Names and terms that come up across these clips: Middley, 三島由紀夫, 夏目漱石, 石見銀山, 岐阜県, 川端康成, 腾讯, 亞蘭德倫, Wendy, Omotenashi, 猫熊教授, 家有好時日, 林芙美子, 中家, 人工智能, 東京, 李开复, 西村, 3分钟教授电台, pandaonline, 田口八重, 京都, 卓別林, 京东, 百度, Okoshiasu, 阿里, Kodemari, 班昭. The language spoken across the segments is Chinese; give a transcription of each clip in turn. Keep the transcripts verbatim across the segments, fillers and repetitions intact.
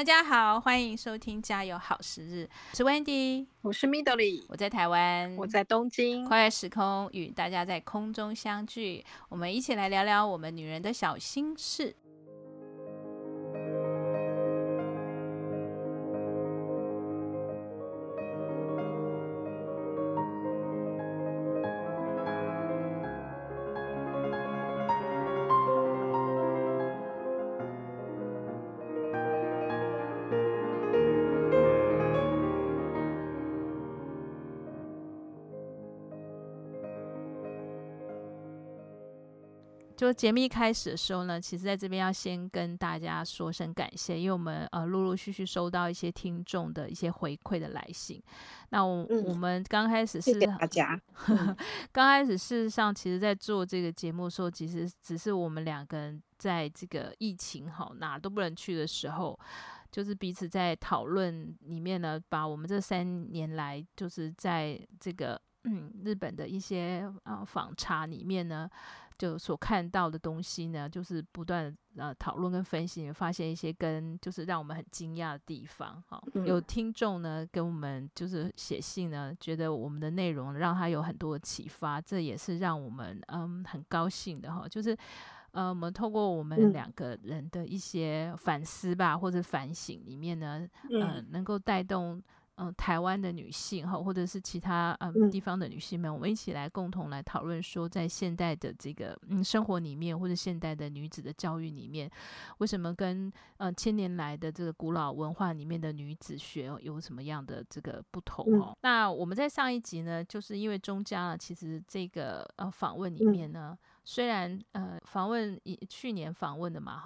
大家好，欢迎收听加油好时日，我是 Wendy， 我是 Middley， 我在台湾，我在东京，跨越时空与大家在空中相聚，我们一起来聊聊我们女人的小心事。就节目一开始的时候呢，其实在这边要先跟大家说声感谢，因为我们呃陆陆续续收到一些听众的一些回馈的来信。那 我,、嗯、我们刚开始是谢谢大家刚开始事实上其实在做这个节目的时候，其实只是我们两个人在这个疫情好哪都不能去的时候，就是彼此在讨论里面呢，把我们这三年来就是在这个嗯、日本的一些、呃、访查里面呢，就所看到的东西呢，就是不断、呃、讨论跟分析，发现一些跟就是让我们很惊讶的地方、哦嗯、有听众呢跟我们就是写信呢，觉得我们的内容让他有很多的启发，这也是让我们、嗯、很高兴的、哦、就是呃，我们透过我们两个人的一些反思吧、嗯、或者反省里面呢、呃嗯、能够带动嗯、台湾的女性或者是其他、嗯、地方的女性们，我们一起来共同来讨论说，在现代的这个、嗯、生活里面，或者现代的女子的教育里面，为什么跟、呃、千年来的这个古老文化里面的女子学有什么样的这个不同、哦嗯、那我们在上一集呢，就是因为中间其实这个、呃、访问里面呢、嗯、虽然、呃、访问去年访问的嘛，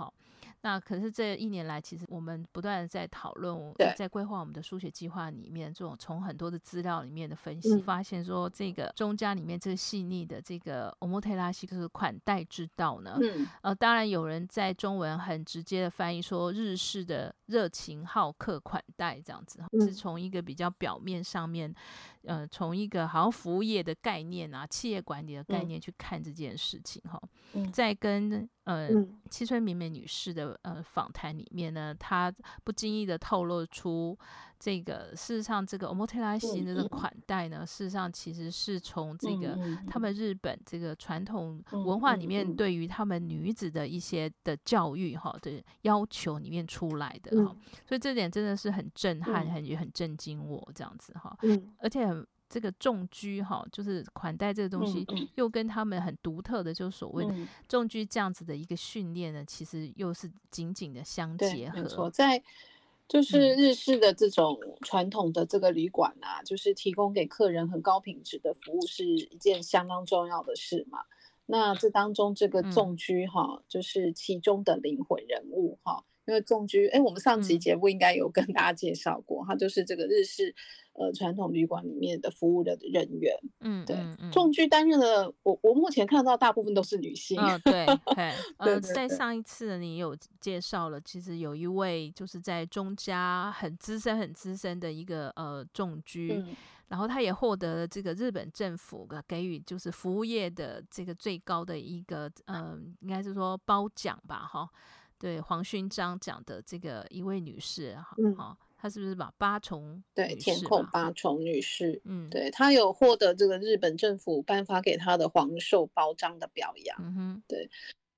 那可是这一年来其实我们不断在讨论，在规划我们的书写计划里面，这种从很多的资料里面的分析、嗯、发现说这个中家里面这个细腻的这个 Omotenashi 就是款待之道呢、嗯呃、当然有人在中文很直接的翻译说日式的热情好客款待这样子、嗯、是从一个比较表面上面呃，从一个好像服务业的概念啊，企业管理的概念去看这件事情、嗯、在跟呃、嗯、七村明美女士的呃访谈里面呢，她不经意的透露出这个事实上这个 Omotenashi 的款待呢、嗯、事实上其实是从这个、嗯、他们日本这个传统文化里面对于他们女子的一些的教育、哦、的要求里面出来的、哦嗯、所以这点真的是很震撼、嗯、很也很震惊我这样子、哦嗯、而且很这个重居哈，就是款待这个东西、嗯嗯、又跟他们很独特的就是所谓的重居这样子的一个训练呢、嗯、其实又是紧紧的相结合，没错，在就是日式的这种传统的这个旅馆啊、嗯、就是提供给客人很高品质的服务是一件相当重要的事嘛，那这当中这个重居哈、嗯、就是其中的灵魂人物哈，因为重居我们上集节目应该有跟大家介绍过、嗯、它就是这个日式呃传统旅馆里面的服务的人员，嗯，对，嗯嗯、重居担任的我我目前看到大部分都是女性，嗯、哦、对，呃在上一次你有介绍了，其实有一位就是在中家很资深很资深的一个呃重居、嗯，然后他也获得了这个日本政府给予就是服务业的这个最高的一个呃应该是说褒奖吧哈。对，黄勋章讲的这个一位女士哈、嗯哦，她是不是把八重女士对填空八重女士，嗯，对，她有获得这个日本政府颁发给她的黄寿褒章的表扬，嗯哼，对，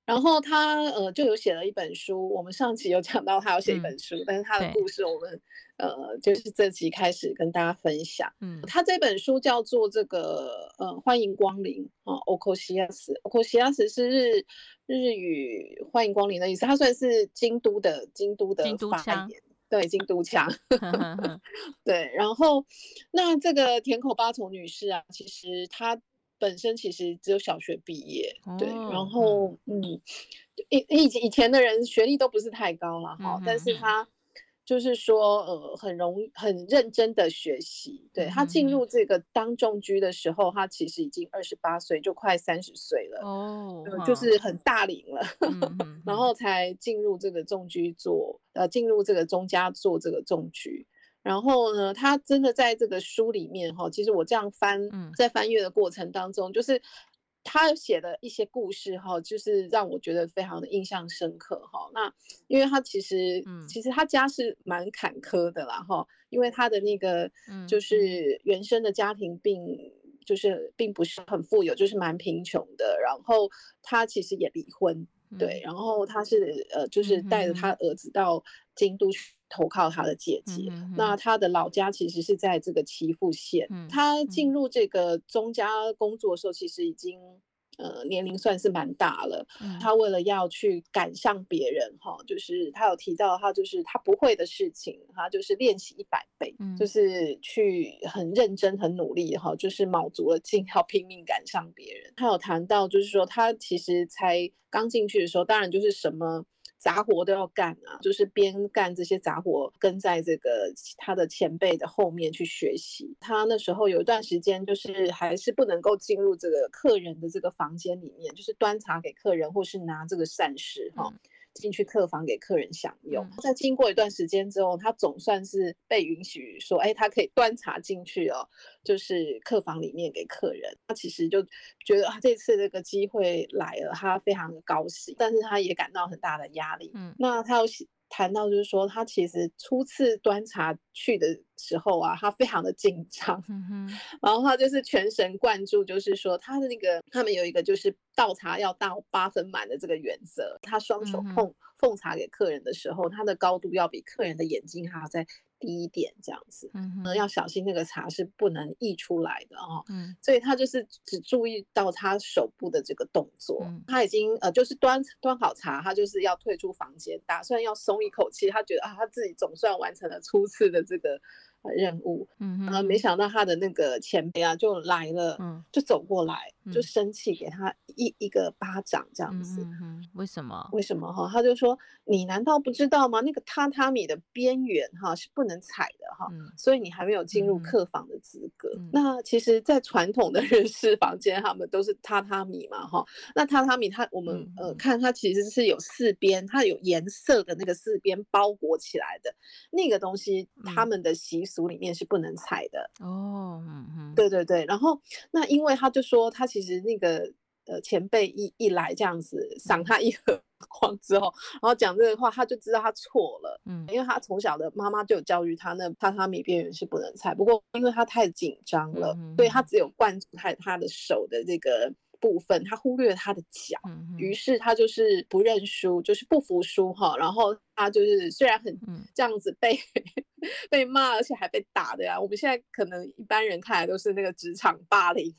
然后她呃就有写了一本书，我们上期有讲到她有写一本书，嗯、但是她的故事我们呃就是这期开始跟大家分享，嗯，她这本书叫做这个呃欢迎光临啊 Okoshiasu Okoshiasu 是日日语欢迎光临的意思，它算是京都的京都的发言，对，京都腔对，然后那这个田口八重女士啊，其实她本身其实只有小学毕业、哦、对，然后嗯以以前的人学历都不是太高啦、嗯、但是她就是说呃很容很认真的学习，对，她进入这个当重居的时候，她其实已经二十八岁，就快三十岁了哦、呃、就是很大龄了然后才进入这个重居做呃进入这个中家做这个重居，然后呢她真的在这个书里面齁，其实我这样翻在翻阅的过程当中，就是他写的一些故事哈，就是让我觉得非常的印象深刻哈。那因为他其实，嗯、其实他家是蛮坎坷的啦哈，因为他的那个就是原生的家庭并、嗯、就是并不是很富有，就是蛮贫穷的。然后他其实也离婚，嗯、对，然后他是呃，就是带着他儿子到京都去投靠他的姐姐。嗯、那他的老家其实是在这个岐阜县。嗯、他进入这个宗家工作的时候，其实已经呃年龄算是蛮大了。嗯、他为了要去赶上别人哈，就是他有提到他就是他不会的事情，他就是练习一百倍，嗯、就是去很认真很努力哈，就是卯足了劲要拼命赶上别人。他有谈到就是说他其实才刚进去的时候，当然就是什么杂活都要干啊，就是边干这些杂活跟在这个他的前辈的后面去学习。他那时候有一段时间就是还是不能够进入这个客人的这个房间里面，就是端茶给客人或是拿这个膳食哈、哦、进去客房给客人享用。嗯、在经过一段时间之后，他总算是被允许说哎，他可以端茶进去哦，就是客房里面给客人。他其实就觉得、啊、这次这个机会来了，他非常的高兴，但是他也感到很大的压力。嗯、那他有谈到就是说他其实初次端茶去的时候啊，他非常的紧张。嗯、然后他就是全神贯注，就是说他的那个他们有一个就是倒茶要倒八分满的这个原则，他双手碰、嗯、奉茶给客人的时候，他的高度要比客人的眼睛还要在低一点这样子。嗯、要小心那个茶是不能溢出来的哦。嗯、所以他就是只注意到他手部的这个动作。嗯、他已经呃就是端端好茶，他就是要退出房间，打算要松一口气，他觉得啊他自己总算完成了初次的这个呃任务。嗯、呃，没想到他的那个前辈啊就来了。嗯、就走过来就生气给他一、嗯、一个巴掌这样子。嗯、哼哼为什么为什么、哦、他就说你难道不知道吗？那个榻榻米的边缘哈、啊、是不能踩的哈。啊嗯、所以你还没有进入客房的资格。嗯、那其实在传统的日式房间他们都是榻榻米嘛哈。那榻榻米它我们、嗯呃、看它其实是有四边，它有颜色的那个四边包裹起来的那个东西，他们的习俗里面是不能踩的哦。嗯、对对对。然后那因为他就说他其实那个、呃、前辈 一, 一来这样子赏他一盒光之后，然后讲这个话他就知道他错了。嗯、因为他从小的妈妈就有教育他那榻榻米边缘是不能踩，不过因为他太紧张了，嗯、所以他只有灌注他他的手的这个部分，他忽略他的脚。嗯、于是他就是不认输，就是不服输哈。然后他就是虽然很这样子被、嗯、被骂，而且还被打的呀。我们现在可能一般人看来都是那个职场霸凌，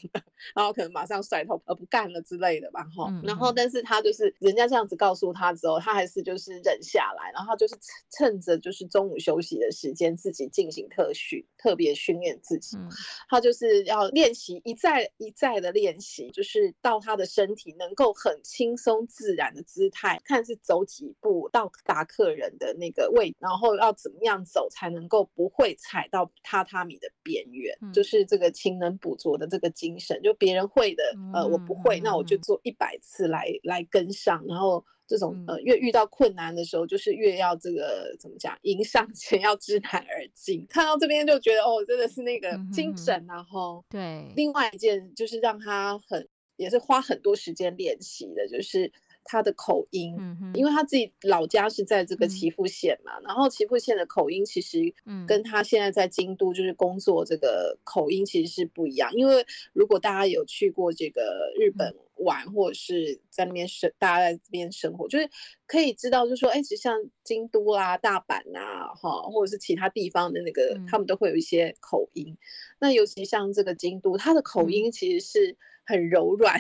然后可能马上甩头而不干了之类的吧哈。嗯、然后但是他就是人家这样子告诉他之后，他还是就是忍下来，然后就是趁着就是中午休息的时间自己进行特训，特别训练自己。嗯、他就是要练习一再一再的练习，就是到他的身体能够很轻松自然的姿态，看是走几步到达客人的那个位，然后要怎么样走才能够不会踩到榻榻米的边缘。嗯、就是这个勤能补拙的这个精神，就别人会的、嗯、呃，我不会，嗯、那我就做一百次来来跟上。然后这种呃，越遇到困难的时候，就是越要这个怎么讲，迎上前要知难而进。看到这边就觉得哦，真的是那个精神啊。吼、嗯，对。另外一件就是让他很也是花很多时间练习的，就是他的口音。嗯、因为他自己老家是在这个岐阜县嘛。嗯、然后岐阜县的口音其实跟他现在在京都就是工作这个口音其实是不一样。因为如果大家有去过这个日本玩，嗯、或者是在那边生大家在这边生活，就是可以知道就是说哎，其实像京都啊大阪啊或者是其他地方的那个，嗯、他们都会有一些口音。那尤其像这个京都，他的口音其实是很柔软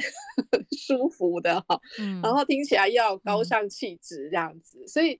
很舒服的。哦嗯、然后听起来要高尚气质这样子。嗯、所以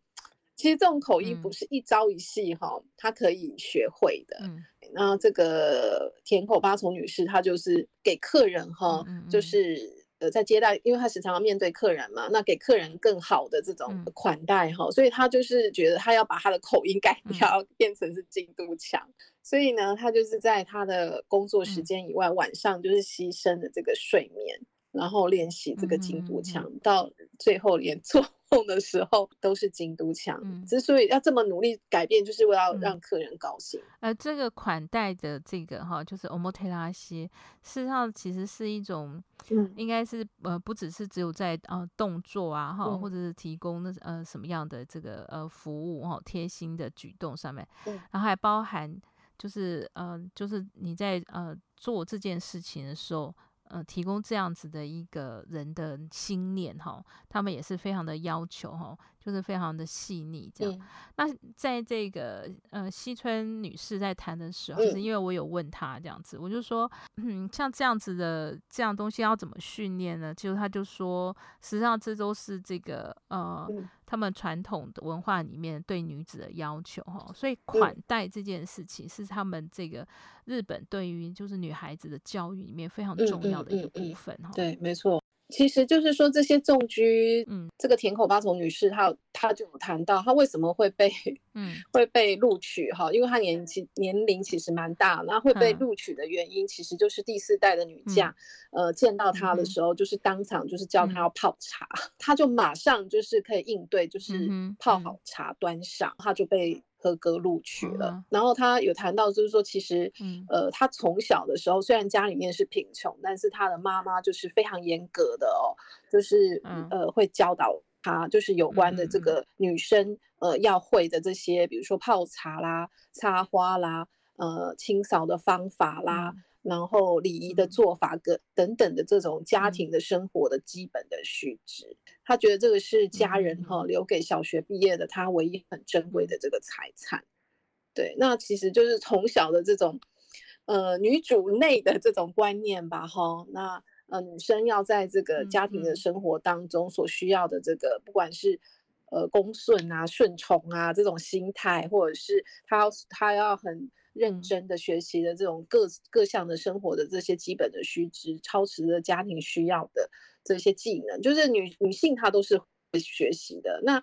其实这种口音不是一朝一夕哈，他、嗯、可以学会的。嗯、那这个田口八重女士她就是给客人哈，嗯嗯、就是呃在接待，因为她时常要面对客人嘛，那给客人更好的这种款待哈。嗯、所以她就是觉得她要把她的口音改掉，嗯、变成是京都腔。所以呢他就是在他的工作时间以外，嗯、晚上就是牺牲了这个睡眠，然后练习这个京都腔，嗯嗯嗯到最后连坐痛的时候都是京都腔、嗯、之所以要这么努力改变，就是为了让客人高兴、嗯、呃，这个款待的这个就是 Omotenashi 事实上其实是一种、嗯、应该是、呃、不只是只有在、呃、动作啊、嗯、或者是提供、呃、什么样的这个、呃、服务贴心的举动上面、嗯、然后还包含就是呃，就是你在呃做这件事情的时候呃，提供这样子的一个人的心念齁，他们也是非常的要求齁，就是非常的细腻这样、嗯、那在这个呃西村女士在谈的时候、嗯、就是因为我有问她这样子，我就说嗯，像这样子的这样东西要怎么训练呢？其实她就说实际上这都是这个呃、嗯、他们传统的文化里面对女子的要求齁，所以款待这件事情是他们这个日本对于就是女孩子的教育里面非常重要的一个部分、嗯嗯嗯嗯、对，没错。其实就是说这些重居、嗯、这个田口八重女士她她就有谈到她为什么会被、嗯、会被录取，因为她年纪年龄其实蛮大，然后会被录取的原因其实就是第四代的女将、嗯呃、见到她的时候就是当场就是叫她要泡茶、嗯、她就马上就是可以应对，就是泡好茶端上、嗯、她就被合格录取了、嗯、然后他有谈到就是说其实、嗯、呃，他从小的时候虽然家里面是贫穷，但是他的妈妈就是非常严格的哦，就是、嗯、呃，会教导他就是有关的这个女生、嗯、呃要会的这些比如说泡茶啦、插花啦、呃清扫的方法啦、嗯、然后礼仪的做法等等的这种家庭的生活的基本的须知，他觉得这个是家人、哦、留给小学毕业的他唯一很珍贵的这个财产。对，那其实就是从小的这种呃女主内的这种观念吧、哦、那、呃、女生要在这个家庭的生活当中所需要的这个不管是呃恭顺啊、顺从啊这种心态，或者是她要她要很认真的学习的这种各各项的生活的这些基本的须知，操持的家庭需要的这些技能，就是女女性她都是会学习的。那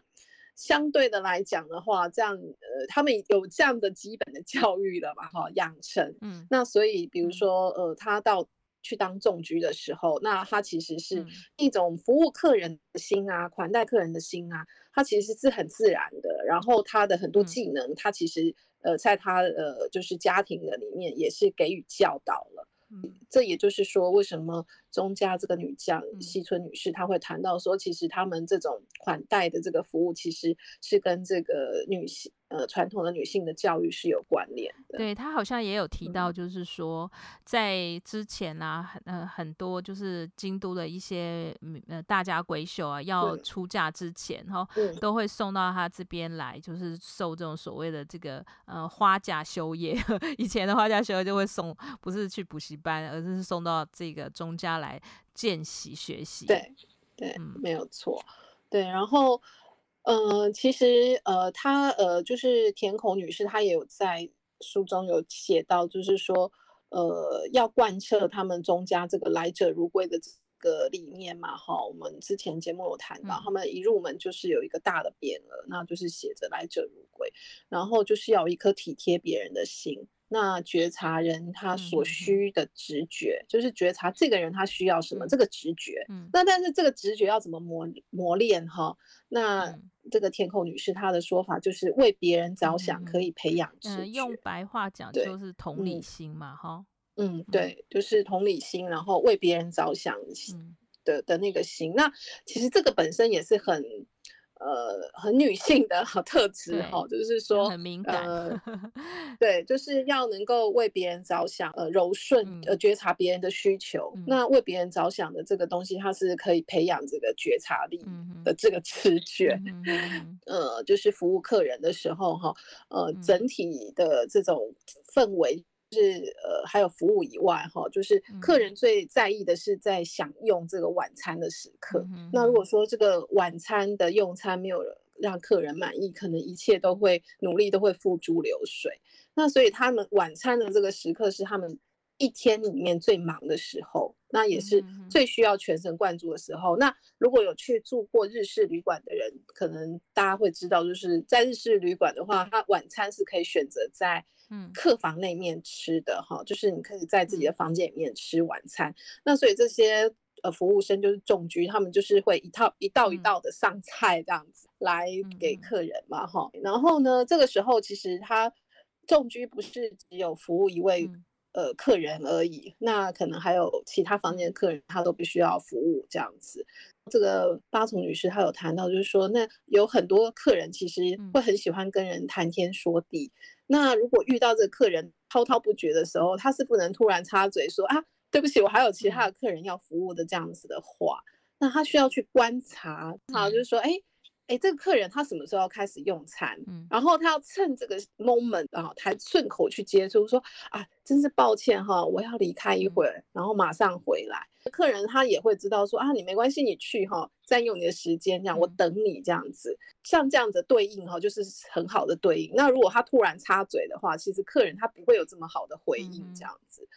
相对的来讲的话，这样呃，他们有这样的基本的教育了嘛，哈，养成。嗯，那所以比如说呃，她到去当仲居的时候，那他其实是一种服务客人的心啊、嗯、款待客人的心啊，他其实是很自然的。然后他的很多技能、嗯、他其实、呃、在他、呃、就是家庭的里面也是给予教导了、嗯、这也就是说为什么中家这个女将西村女士她会谈到说其实他们这种款待的这个服务其实是跟这个女性呃，传统的女性的教育是有关联的。对，她好像也有提到就是说、嗯、在之前啊、呃、很多就是京都的一些、呃、大家闺秀啊要出嫁之前、哦嗯、都会送到她这边来就是受这种所谓的这个、呃、花嫁修业以前的花嫁修业就会送，不是去补习班，而是送到这个中家来见习学习。对对、嗯、没有错。对，然后呃，其实呃，她呃，就是田口女士，她也有在书中有写到，就是说，呃，要贯彻他们中家这个来者如归的这个理念嘛，哈，我们之前节目有谈到，他们一入门就是有一个大的匾额，那就是写着来者如归，然后就是要有一颗体贴别人的心。那觉察人他所需的直觉、嗯、就是觉察这个人他需要什么、嗯、这个直觉、嗯、那但是这个直觉要怎么磨磨练哈？那这个田口女士她的说法就是为别人着想可以培养直觉、嗯呃、用白话讲就是同理心嘛哈。嗯，对，就是同理心，然后为别人着想 的,、嗯、的那个心。那其实这个本身也是很呃，很女性的特质、哦、就是说很敏感、呃、对，就是要能够为别人着想、呃、柔顺、嗯呃、觉察别人的需求、嗯、那为别人着想的这个东西它是可以培养这个觉察力的这个直觉、嗯嗯呃、就是服务客人的时候、哦呃嗯、整体的这种氛围是呃，还有服务以外、哦、就是客人最在意的是在享用这个晚餐的时刻、嗯、那如果说这个晚餐的用餐没有让客人满意，可能一切都会努力都会付诸流水。那所以他们晚餐的这个时刻是他们一天里面最忙的时候，那也是最需要全神贯注的时候。那如果有去住过日式旅馆的人可能大家会知道，就是在日式旅馆的话他晚餐是可以选择在客房内面吃的、嗯、就是你可以在自己的房间里面吃晚餐、嗯、那所以这些呃服务生就是重居，他们就是会一套一道一道的上菜这样子来给客人嘛哈、嗯。然后呢，这个时候其实他重居不是只有服务一位、嗯。呃，客人而已，那可能还有其他房间的客人他都必须要服务这样子。这个八重女士她有谈到就是说，那有很多客人其实会很喜欢跟人谈天说地、嗯、那如果遇到这个客人滔滔不绝的时候，他是不能突然插嘴说啊对不起我还有其他的客人要服务的这样子的话，那他需要去观察他、嗯、就是说哎哎，这个客人他什么时候要开始用餐、嗯、然后他要趁这个 moment 啊，他顺口去接触说啊，真是抱歉哈，我要离开一会儿、嗯、然后马上回来。客人他也会知道说啊，你没关系你去哈，占用你的时间这样、嗯、我等你这样子，像这样子对应哈，就是很好的对应。那如果他突然插嘴的话，其实客人他不会有这么好的回应这样子、嗯、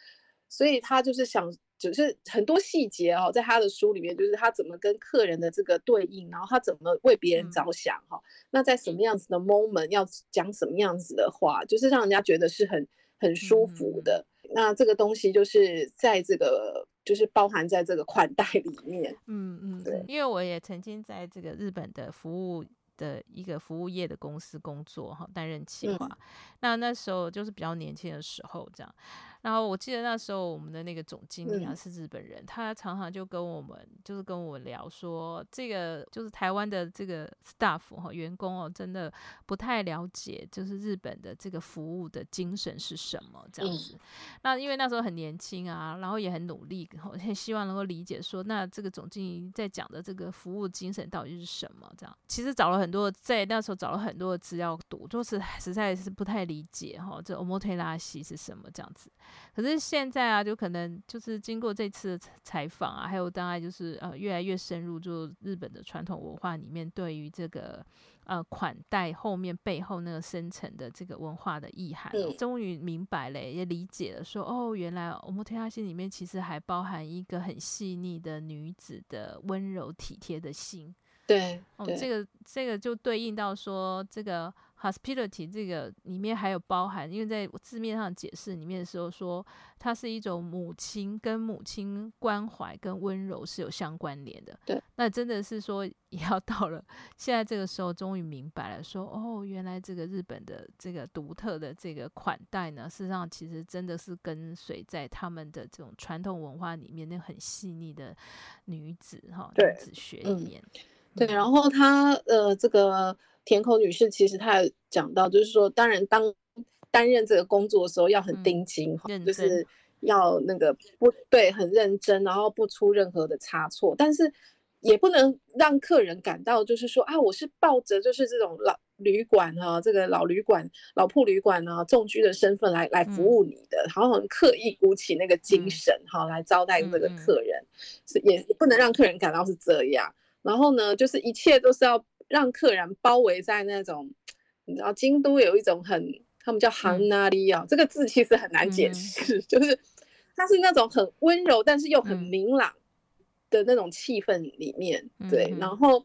所以他就是想就是很多细节、哦、在他的书里面，就是他怎么跟客人的这个对应，然后他怎么为别人着想、哦嗯、那在什么样子的 moment 要讲什么样子的话，就是让人家觉得是很很舒服的、嗯、那这个东西就是在这个就是包含在这个款待里面。嗯嗯，对，因为我也曾经在这个日本的服务的一个服务业的公司工作，担任企划、嗯、那那时候就是比较年轻的时候这样，然后我记得那时候我们的那个总经理、啊嗯、是日本人，他常常就跟我们就是跟我聊说，这个就是台湾的这个 staff、哦、员工、哦、真的不太了解就是日本的这个服务的精神是什么这样子、嗯、那因为那时候很年轻啊，然后也很努力，很希望能够理解说那这个总经理在讲的这个服务精神到底是什么这样。其实找了很很多在那时候找了很多的资料读，就是实在是不太理解、哦、这 Omotenashi 是什么这样子。可是现在啊，就可能就是经过这次的采访啊，还有当然就是、呃、越来越深入就日本的传统文化里面对于这个呃款待后面背后那个深层的这个文化的意涵、哦、终于明白了，也理解了说哦，原来 Omotenashi 里面其实还包含一个很细腻的女子的温柔体贴的心。对, 对、哦、这个这个就对应到说这个 hospitality 这个里面还有包含，因为在字面上解释里面的时候说它是一种母亲跟母亲关怀跟温柔是有相关联的。对，那真的是说也要到了现在这个时候终于明白了说哦，原来这个日本的这个独特的这个款待呢，事实上其实真的是跟随在他们的这种传统文化里面那很细腻的女子、哦、女子学里面、嗯对，然后她呃，这个田口女士其实她有讲到，就是说，当然当担任这个工作的时候要很盯紧、嗯，就是要那个不对，很认真，然后不出任何的差错，但是也不能让客人感到就是说啊，我是抱着就是这种老旅馆啊，这个老旅馆、老铺旅馆啊，重居的身份来来服务你的，然后、嗯、很刻意鼓起那个精神哈、嗯，来招待这个客人，嗯、也不能让客人感到是这样。然后呢，就是一切都是要让客人包围在那种，你知道京都有一种很，他们叫寒哪里啊，这个字其实很难解释，嗯、就是它是那种很温柔但是又很明朗的那种气氛里面，嗯、对。然后，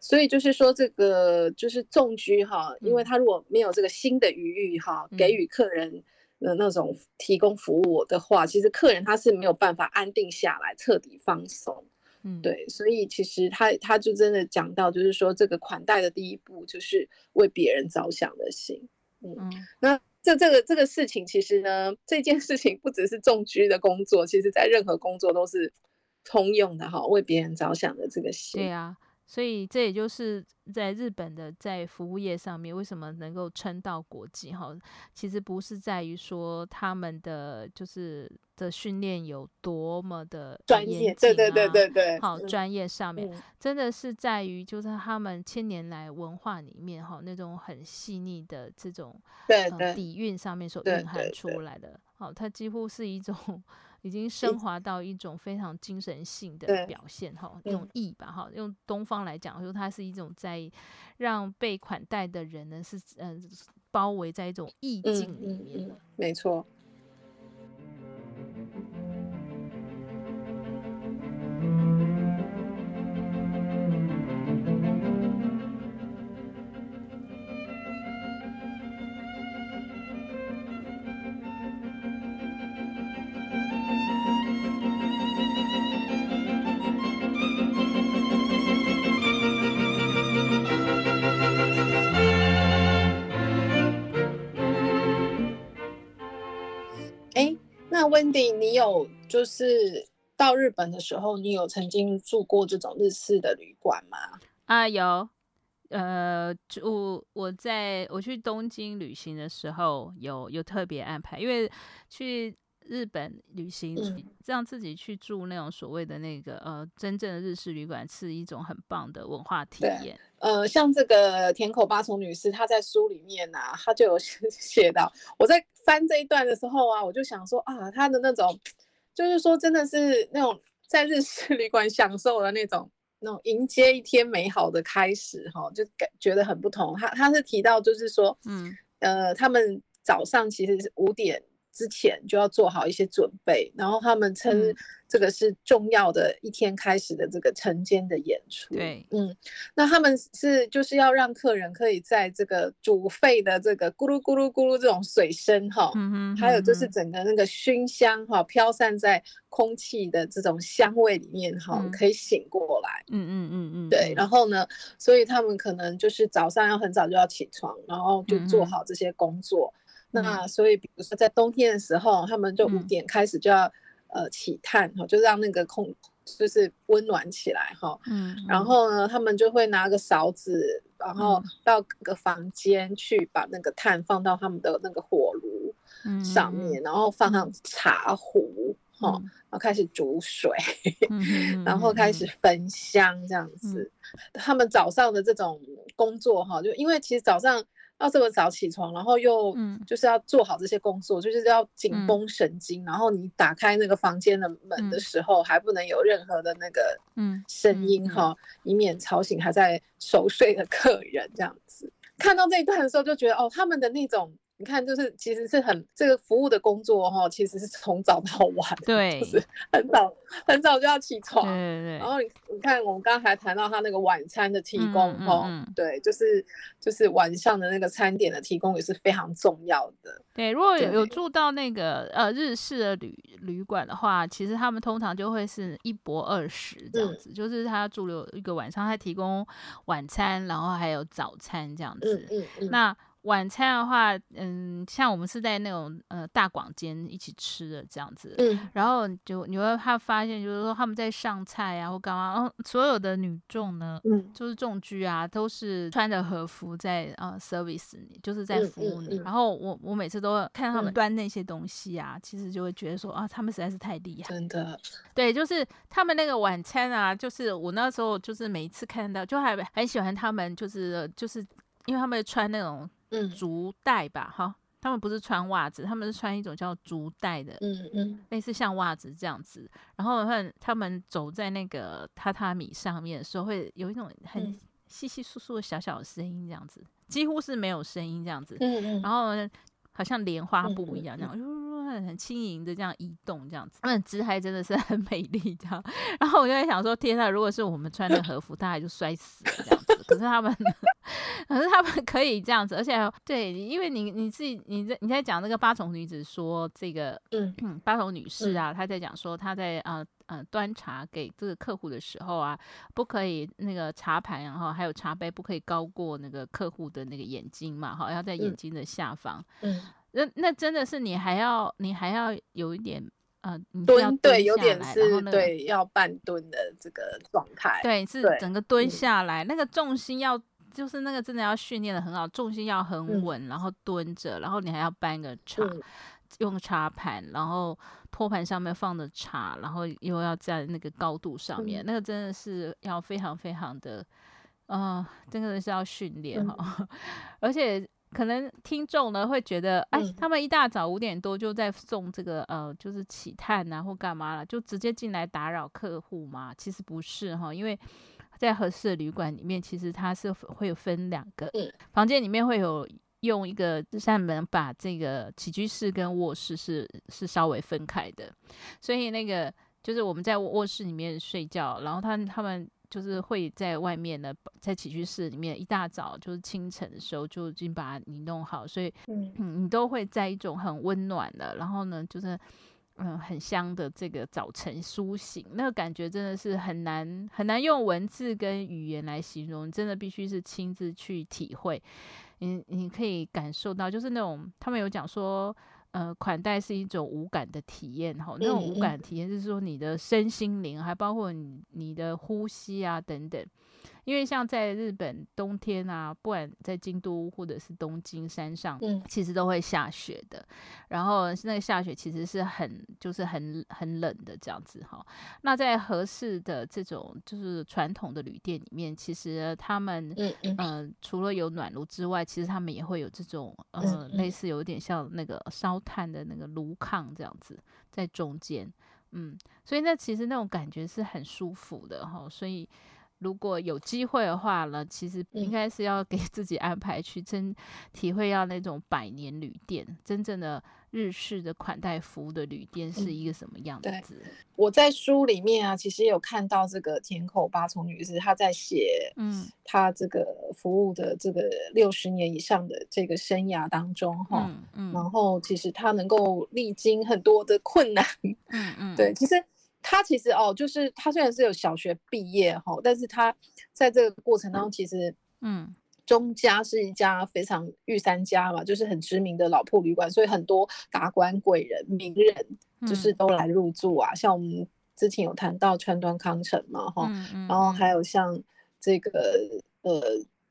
所以就是说这个就是重居哈，因为他如果没有这个新的余裕哈，给予客人的那种提供服务的话，其实客人他是没有办法安定下来，彻底放松。嗯、对，所以其实 他, 他就真的讲到就是说这个款待的第一步就是为别人着想的心、嗯嗯、那这、这个、这个事情其实呢，这件事情不只是重居的工作，其实在任何工作都是通用的、哦、为别人着想的这个心。对啊，所以这也就是在日本的在服务业上面为什么能够撑到国际，其实不是在于说他们的就是的训练有多么的专业、啊、对对对对对，好专业上面、嗯、真的是在于就是他们千年来文化里面那种很细腻的这种对对、呃、底蕴上面所蕴含出来的，好，它几乎是一种已经升华到一种非常精神性的表现，一种意吧，用东方来讲说它是一种在让被款待的人呢是、呃、包围在一种意境里面、嗯嗯嗯、没错。哎，那 Wendy 你有就是到日本的时候，你有曾经住过这种日式的旅馆吗？啊，有，呃，住我在我去东京旅行的时候有有特别安排，因为去日本旅行，让自己去住那种所谓的那个呃真正的日式旅馆，是一种很棒的文化体验。呃，像这个田口八重女士，她在书里面啊，她就有写到，我在翻这一段的时候啊，我就想说啊，她的那种，就是说真的是那种在日式旅馆享受的那种那种迎接一天美好的开始哈，就觉得很不同。她她是提到就是说，嗯，呃，他们早上其实是五点。之前就要做好一些准备，然后他们称这个是重要的一天开始的这个晨间的演出。对，嗯，那他们是就是要让客人可以在这个煮沸的这个咕噜咕噜咕噜这种水声哈，嗯嗯，还有就是整个那个熏香哈，飘散在空气的这种香味里面哈，嗯，可以醒过来。嗯嗯嗯嗯，对。然后呢，所以他们可能就是早上要很早就要起床，然后就做好这些工作。嗯嗯，那所以比如说在冬天的时候，他们就五点开始就要，嗯，呃起炭，就让那个空就是温暖起来哈，嗯，然后呢他们就会拿个勺子，然后到各个房间去把那个炭放到他们的那个火炉上面，嗯，然后放上茶壶，嗯，然后开始煮水，嗯，然后开始焚香这样子，嗯，他们早上的这种工作哈，就因为其实早上要这么早起床，然后又就是要做好这些工作，嗯，就是要紧绷神经，嗯，然后你打开那个房间的门的时候，嗯，还不能有任何的那个声音哈，嗯嗯，以免吵醒还在熟睡的客人这样子。看到这一段的时候就觉得哦，他们的那种你看就是其实是很这个服务的工作哈，其实是从早到晚，对，就是很早很早就要起床，对对对，然后 你, 你看我们刚才谈到他那个晚餐的提供，嗯嗯嗯，对，就是就是晚上的那个餐点的提供也是非常重要的。对，如果 有, 有住到那个呃日式的 旅, 旅馆的话，其实他们通常就会是一泊二食这样子，嗯，就是他住留一个晚上，他提供晚餐，然后还有早餐这样子，嗯嗯嗯，那晚餐的话，嗯，像我们是在那种呃大广间一起吃的这样子，嗯，然后就你会发现，就是说他们在上菜啊或干嘛，然后所有的女众呢，嗯，就是众居啊，都是穿着和服在呃 service 你，就是在服务你。嗯嗯嗯，然后我我每次都看他们端那些东西啊，嗯，其实就会觉得说啊，他们实在是太厉害，真的。对，就是他们那个晚餐啊，就是我那时候就是每一次看到，就还很喜欢他们，就是就是因为他们穿那种。竹带吧，哈，他们不是穿袜子，他们是穿一种叫竹带的，嗯嗯，类似像袜子这样子。然后他们走在那个榻榻米上面的时候，会有一种很细细簌簌的小小的声音，这样子，几乎是没有声音这样子。嗯嗯，然后好像莲花布一样，这样，嗯嗯，很轻盈的这样移动，这样子，那姿态真的是很美丽，这样。然后我就在想说，天啊，如果是我们穿的和服，大概就摔死了这样子。可是他们，可是他们可以这样子，而且对，因为你你自己你在你在讲那个八重女子说这个，嗯，八重女士啊，嗯，她在讲说她在啊。呃呃、端茶给这个客户的时候啊，不可以那个茶盘，然后还有茶杯不可以高过那个客户的那个眼睛嘛，要在眼睛的下方。嗯，那那真的是你还要你还要有一点呃你要蹲，对，有点是，那個，对，要半蹲的这个状态。对，是整个蹲下来，嗯，那个重心要。就是那个真的要训练的很好，重心要很稳，嗯，然后蹲着，然后你还要搬个茶，嗯，用茶盘，然后托盘上面放的茶，然后又要在那个高度上面，嗯，那个真的是要非常非常的，呃，真的是要训练，哦，嗯，而且可能听众呢会觉得，哎，他们一大早五点多就在送这个呃，就是起炭啊或干嘛了，就直接进来打扰客户嘛？其实不是哈，因为。在和式的旅馆里面，其实它是会有分两个，嗯，房间里面会有用一个扇门把这个起居室跟卧室是是稍微分开的，所以那个就是我们在卧室里面睡觉，然后他他们就是会在外面呢，在起居室里面一大早就是清晨的时候就已经把你弄好，所以，嗯嗯，你都会在一种很温暖的，然后呢就是。嗯，很香的这个早晨苏醒，那个感觉真的是很难很难用文字跟语言来形容，真的必须是亲自去体会。你你可以感受到，就是那种他们有讲说，呃款待是一种无感的体验哈，那种无感的体验是说你的身心灵还包括 你, 你的呼吸啊等等。因为像在日本冬天啊，不管在京都或者是东京山上、嗯、其实都会下雪的，然后那个下雪其实是很就是很很冷的这样子哈。那在和式的这种就是传统的旅店里面，其实他们、嗯嗯呃、除了有暖炉之外，其实他们也会有这种呃、嗯嗯、类似有点像那个烧炭的那个炉炕这样子在中间，嗯，所以那其实那种感觉是很舒服的哈。所以如果有机会的话呢，其实应该是要给自己安排去真体会到那种百年旅店，真正的日式的款待服务的旅店是一个什么样子、嗯、我在书里面啊其实有看到这个田口八重女士她在写她这个服务的这个六十年以上的这个生涯当中、嗯嗯、然后其实她能够历经很多的困难、嗯嗯、对，其实他其实哦，就是他虽然是有小学毕业哈，但是他在这个过程当中，其实嗯，中家是一家非常御三家嘛，就是很知名的老铺旅馆，所以很多达官贵人、名人就是都来入住啊。嗯、像我们之前有谈到川端康成嘛哈、嗯嗯，然后还有像这个呃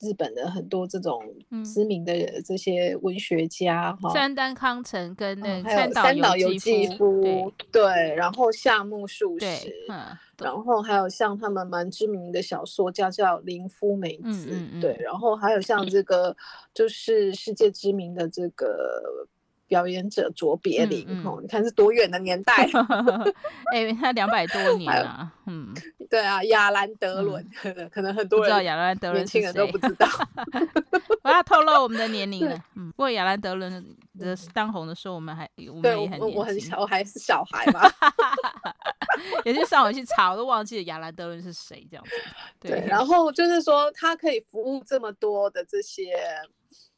日本的很多这种知名的这些文学家哈、嗯，山丹康成跟那三岛由纪夫， 对, 对，然后夏目漱石、嗯，然后还有像他们蛮知名的小说家叫林夫美子、嗯嗯嗯，对，然后还有像这个就是世界知名的这个表演者卓别林、嗯嗯哦、你看是多远的年代哎、欸，他两百多年啊嗯，对啊，亚兰德伦、嗯、可能很多人不知道亚兰德伦是谁，年轻人都不知道我要透露我们的年龄了、嗯、不过亚兰德伦的当红的时候我们还我们也很年轻， 我, 我, 很小我还是小孩嘛也是上回去查我都忘记了亚兰德伦是谁这样子 对, 对，然后就是说他可以服务这么多的这些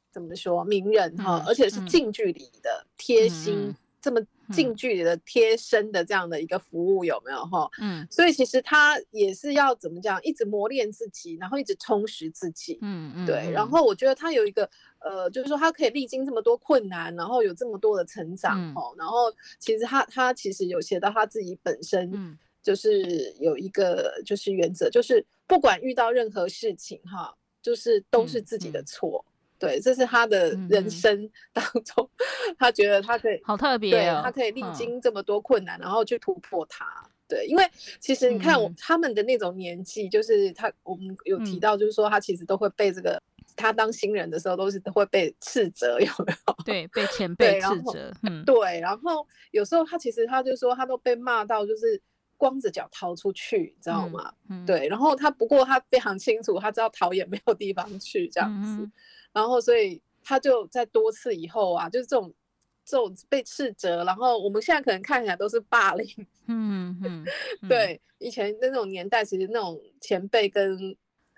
怎么说名人哈、嗯，而且是近距离的贴、嗯、心、嗯、这么近距离的贴身的这样的一个服务有没有哈、嗯？所以其实他也是要怎么讲，一直磨练自己，然后一直充实自己，嗯嗯，对。然后我觉得他有一个呃，就是说他可以历经这么多困难，然后有这么多的成长、嗯、然后其实他他其实有写到他自己本身、嗯，就是有一个就是原则，就是不管遇到任何事情哈，就是都是自己的错。嗯嗯，对，这是他的人生当中、嗯、他觉得他可以好特别、哦、对，他可以历经这么多困难、嗯、然后去突破它。对，因为其实你看我、嗯、他们的那种年纪，就是他我们有提到就是说他其实都会被这个、嗯、他当新人的时候都是会被斥责有没有，对，被前辈斥责，嗯，对，然后有时候他其实他就说他都被骂到就是光着脚逃出去，你知道吗、嗯嗯、对，然后他不过他非常清楚他知道逃也没有地方去这样子、嗯，然后所以他就在多次以后啊，就是这种这种被斥责，然后我们现在可能看起来都是霸凌，嗯嗯，嗯对，以前那种年代其实那种前辈跟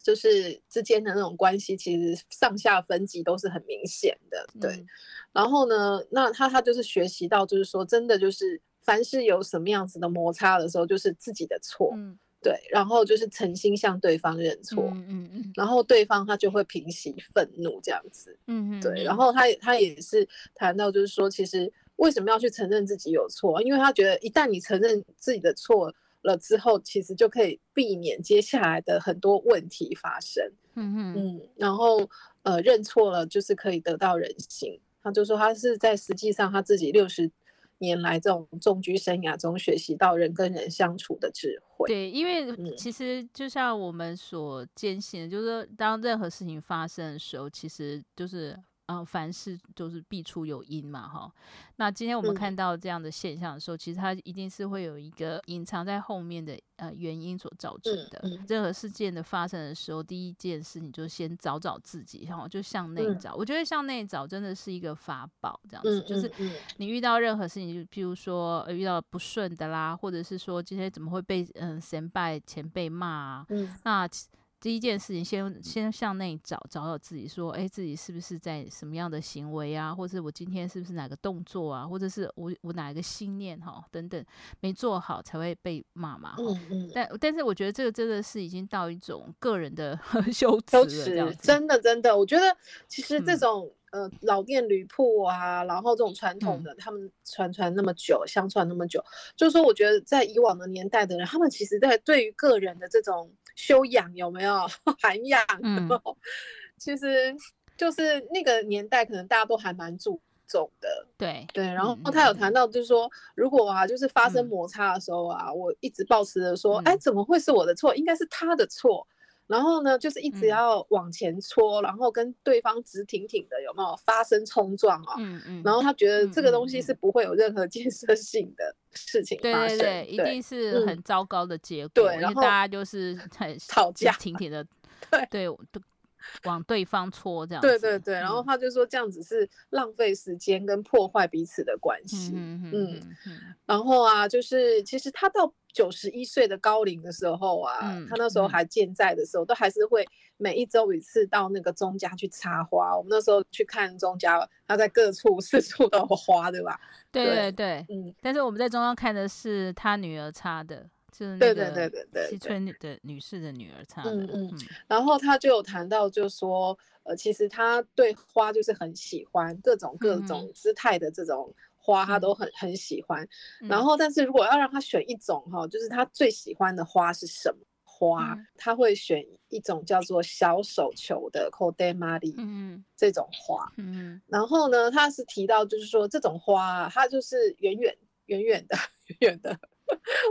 就是之间的那种关系其实上下分级都是很明显的，对、嗯、然后呢那他他就是学习到就是说真的就是凡是有什么样子的摩擦的时候就是自己的错、嗯，对，然后就是诚心向对方认错、嗯嗯嗯、然后对方他就会平息愤怒这样子、嗯、对，然后 他, 他也是谈到就是说其实为什么要去承认自己有错，因为他觉得一旦你承认自己的错了之后其实就可以避免接下来的很多问题发生、嗯嗯、然后、呃、认错了就是可以得到人心，他就说他是在实际上他自己六十年来这种众居生涯中学习到人跟人相处的智慧。对，因为其实就像我们所坚信的、嗯、就是当任何事情发生的时候其实就是、呃、凡事就是必出有因嘛，那今天我们看到这样的现象的时候、嗯、其实它一定是会有一个隐藏在后面的、呃、原因所造成的、嗯嗯、任何事件的发生的时候第一件事你就先找找自己，就向内找、嗯、我觉得向内找真的是一个法宝这样子、嗯嗯嗯、就是你遇到任何事情，譬如说、呃、遇到不顺的啦，或者是说今天怎么会被嗯前辈前辈骂啊、嗯、那第一件事情先先向内找找到自己说，哎，自己是不是在什么样的行为啊，或者我今天是不是哪个动作啊，或者是我我哪一个信念哈、哦、等等没做好才会被骂嘛、哦嗯嗯、但但是我觉得这个真的是已经到一种个人的呵呵羞耻了，这样子，真的真的我觉得其实这种、嗯、呃老店旅铺啊，然后这种传统的、嗯、他们传传那么久相传那么久，就是说我觉得在以往的年代的人，他们其实在对于个人的这种修养有没有涵养、嗯、其实就是那个年代可能大家都还蛮注重的，对对。然后他有谈到就是说、嗯、如果啊就是发生摩擦的时候啊、嗯、我一直抱持着说哎、嗯、怎么会是我的错，应该是他的错，然后呢就是一直要往前戳、嗯、然后跟对方直挺挺的有没有发生冲撞啊、嗯嗯、然后他觉得这个东西是不会有任何建设性的事情发生，对对 对, 对，一定是很糟糕的结果、嗯、对，然后因为大家就是很吵架挺挺的，对对，往对方戳这样子，对对对、嗯、然后他就说这样子是浪费时间跟破坏彼此的关系， 嗯, 嗯, 嗯然后啊就是其实他到九十一岁的高龄的时候啊、嗯、他那时候还健在的时候、嗯、都还是会每一周一次到那个钟家去插花，我们那时候去看钟家，他在各处四处都有花，对吧，对对对、嗯、但是我们在中央看的是他女儿插的，就是那个西村的女士的女儿插的，对对对对对、嗯嗯、然后他就有谈到就是说、呃、其实他对花就是很喜欢，各种各种姿态的这种、嗯花他都 很,、嗯、很喜欢，然后但是如果要让他选一种、哦、就是他最喜欢的花是什么花、嗯、他会选一种叫做小手球的 Kodemari、嗯、这种花、嗯、然后呢他是提到就是说这种花它就是远远远远的远远的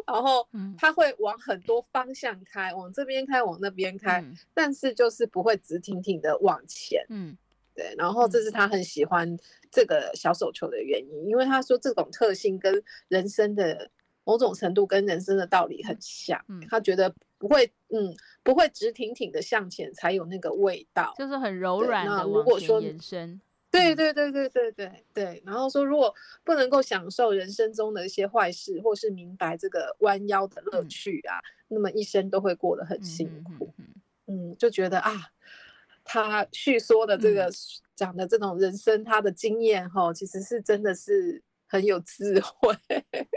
然后他会往很多方向开，往这边开往那边开、嗯、但是就是不会直挺挺的往前，嗯对，然后这是他很喜欢这个小手球的原因、嗯、因为他说这种特性跟人生的某种程度跟人生的道理很像、嗯、他觉得不会嗯不会直挺挺的向前才有那个味道，就是很柔软的往前延伸，对对对对对对对，然后说如果不能够享受人生中的一些坏事，或是明白这个弯腰的乐趣啊、嗯、那么一生都会过得很辛苦， 嗯, 嗯, 嗯就觉得啊他叙说的这个讲、嗯、的这种人生他的经验其实是真的是很有智慧，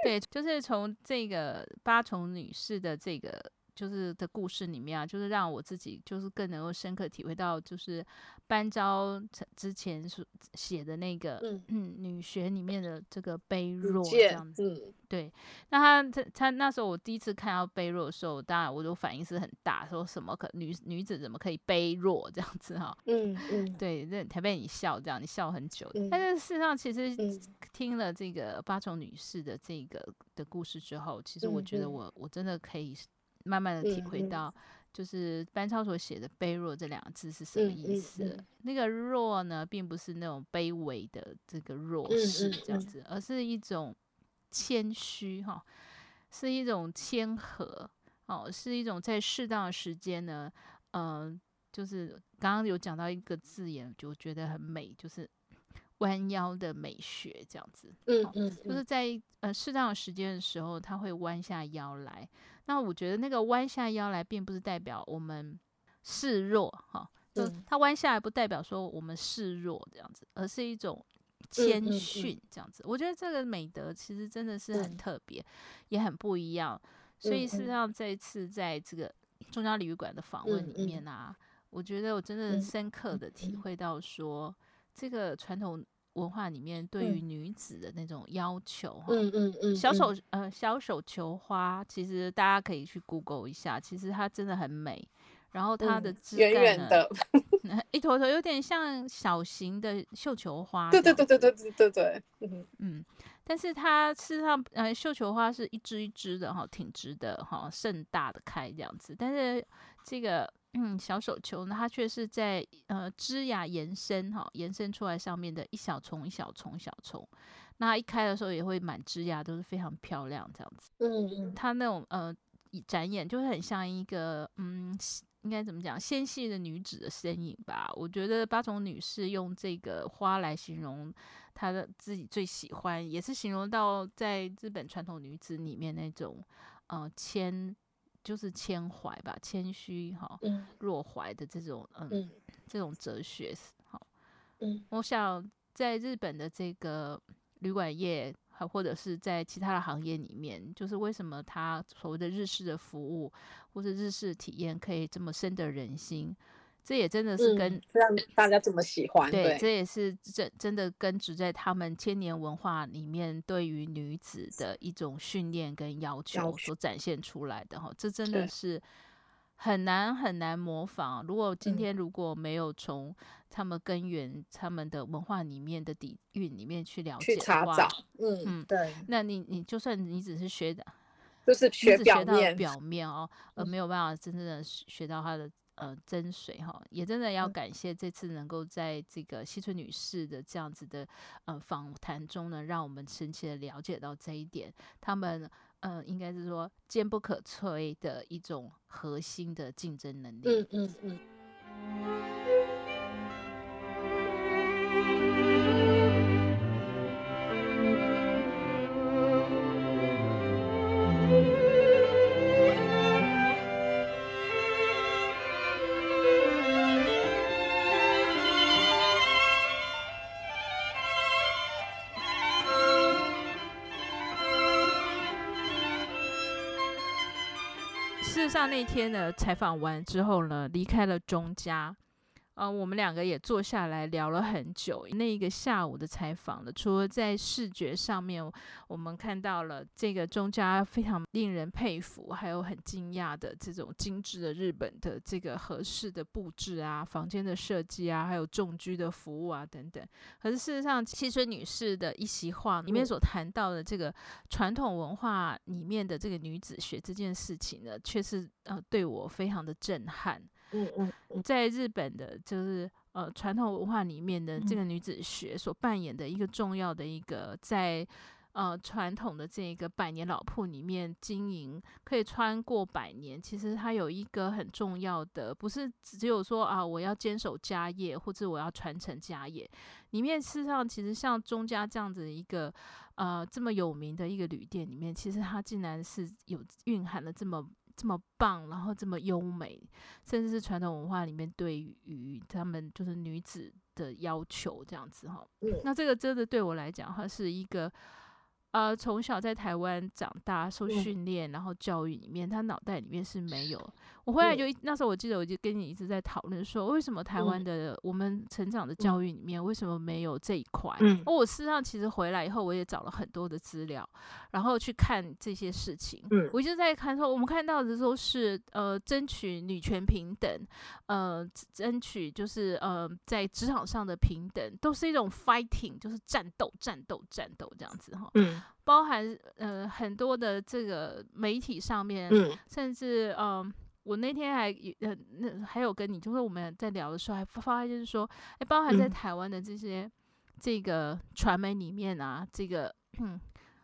对，就是从这个八重女士的这个就是的故事里面啊，就是让我自己就是更能够深刻体会到就是班昭之前写的那个、嗯嗯、女学里面的这个卑弱这样子、嗯、对，那 他, 他那时候我第一次看到卑弱的时候，当然我就反应是很大，说什么可 女, 女子怎么可以卑弱这样子、哦嗯嗯、对，才被你笑这样，你笑很久、嗯、但是事实上其实听了这个八重女士的这个的故事之后，其实我觉得 我,、嗯、我真的可以慢慢的体会到就是班超所写的卑弱这两个字是什么意思了、嗯嗯嗯、那个弱呢并不是那种卑微的这个弱势这样子、嗯嗯嗯、而是一种谦虚、哦、是一种谦和、哦、是一种在适当的时间呢、呃、就是刚刚有讲到一个字眼我觉得很美，就是弯腰的美学这样子、嗯嗯嗯、就是在呃适当的时间的时候他会弯下腰来，那我觉得那个弯下腰来并不是代表我们示弱、哦嗯、就他弯下来不代表说我们示弱这样子，而是一种谦逊这样子、嗯嗯嗯、我觉得这个美德其实真的是很特别、嗯、也很不一样，所以事实上这一次在这个中央旅馆的访问里面啊、嗯嗯、我觉得我真的深刻的体会到说这个传统文化里面对于女子的那种要求、嗯嗯嗯、小手、嗯呃、小手球花其实大家可以去 Google 一下，其实它真的很美，然后它的枝干呢、嗯、圆圆的一坨坨有点像小型的绣球花，对对对对对对 对, 对, 对、嗯、但是它事实上、呃、绣球花是一枝一枝的挺直的盛大的开这样子，但是这个嗯，小手球呢它却是在呃枝桠延伸、哦、延伸出来上面的一小丛一小丛小丛，那它一开的时候也会满枝桠都是非常漂亮这样子，嗯，它那种呃展演就很像一个嗯应该怎么讲纤细的女子的身影吧，我觉得八重女士用这个花来形容她的自己最喜欢，也是形容到在日本传统女子里面那种呃谦就是谦怀吧，谦虚哈，弱怀的这种 嗯, 嗯这种哲学哈。嗯，我想在日本的这个旅馆业，还或者是在其他的行业里面，就是为什么它所谓的日式的服务或是日式体验可以这么深得人心？这也真的是跟、嗯、让大家这么喜欢， 对, 对，这也是 真, 真的根植在他们千年文化里面对于女子的一种训练跟要求所展现出来的、哦、这真的是很难很难模仿。如果今天如果没有从他们根源、嗯、他们的文化里面的底蕴里面去了解的话，去查找， 嗯, 嗯对，那 你, 你就算你只是学的，就是学表面表面哦，而没有办法真正的学到他的。呃，真水哈，也真的要感谢这次能够在这个西村女士的这样子的呃访谈中呢，让我们深切的了解到这一点。他们呃，应该是说坚不可摧的一种核心的竞争能力。嗯嗯嗯。上那天呢，采访完之后呢，离开了中家，呃，我们两个也坐下来聊了很久。那一个下午的采访呢，除了在视觉上面，我们看到了这个中家非常令人佩服，还有很惊讶的这种精致的日本的这个和室的布置啊，房间的设计啊，还有众居的服务啊等等。可是事实上，西村女士的一席话里面所谈到的这个传统文化里面的这个女子学这件事情呢，却是呃对我非常的震撼。在日本的就是呃传统文化里面的这个女子学所扮演的一个重要的一个在呃传统的这个百年老铺里面经营，可以穿过百年，其实它有一个很重要的，不是只有说啊我要坚守家业或者我要传承家业，里面事实上其实像中家这样子一个呃这么有名的一个旅店里面，其实它竟然是有蕴含了这么这么棒，然后这么优美，甚至是传统文化里面对于他们就是女子的要求这样子哈、嗯。那这个真的对我来讲，它是一个呃从小在台湾长大受训练、嗯，然后教育里面，他脑袋里面是没有。我后来就、嗯、那时候我记得我就跟你一直在讨论说，为什么台湾的、嗯、我们成长的教育里面为什么没有这一块？嗯，我事实上其实回来以后我也找了很多的资料，然后去看这些事情。嗯，我就在看说，我们看到的都是呃争取女权平等，呃争取就是呃在职场上的平等，都是一种 fighting， 就是战斗、战斗、战斗这样子哈。嗯。包含呃很多的这个媒体上面，嗯、甚至嗯、呃，我那天还呃那还有跟你，就是我们在聊的时候还发现，就是说，哎、欸，包含在台湾的这些、嗯、这个传媒里面啊，这个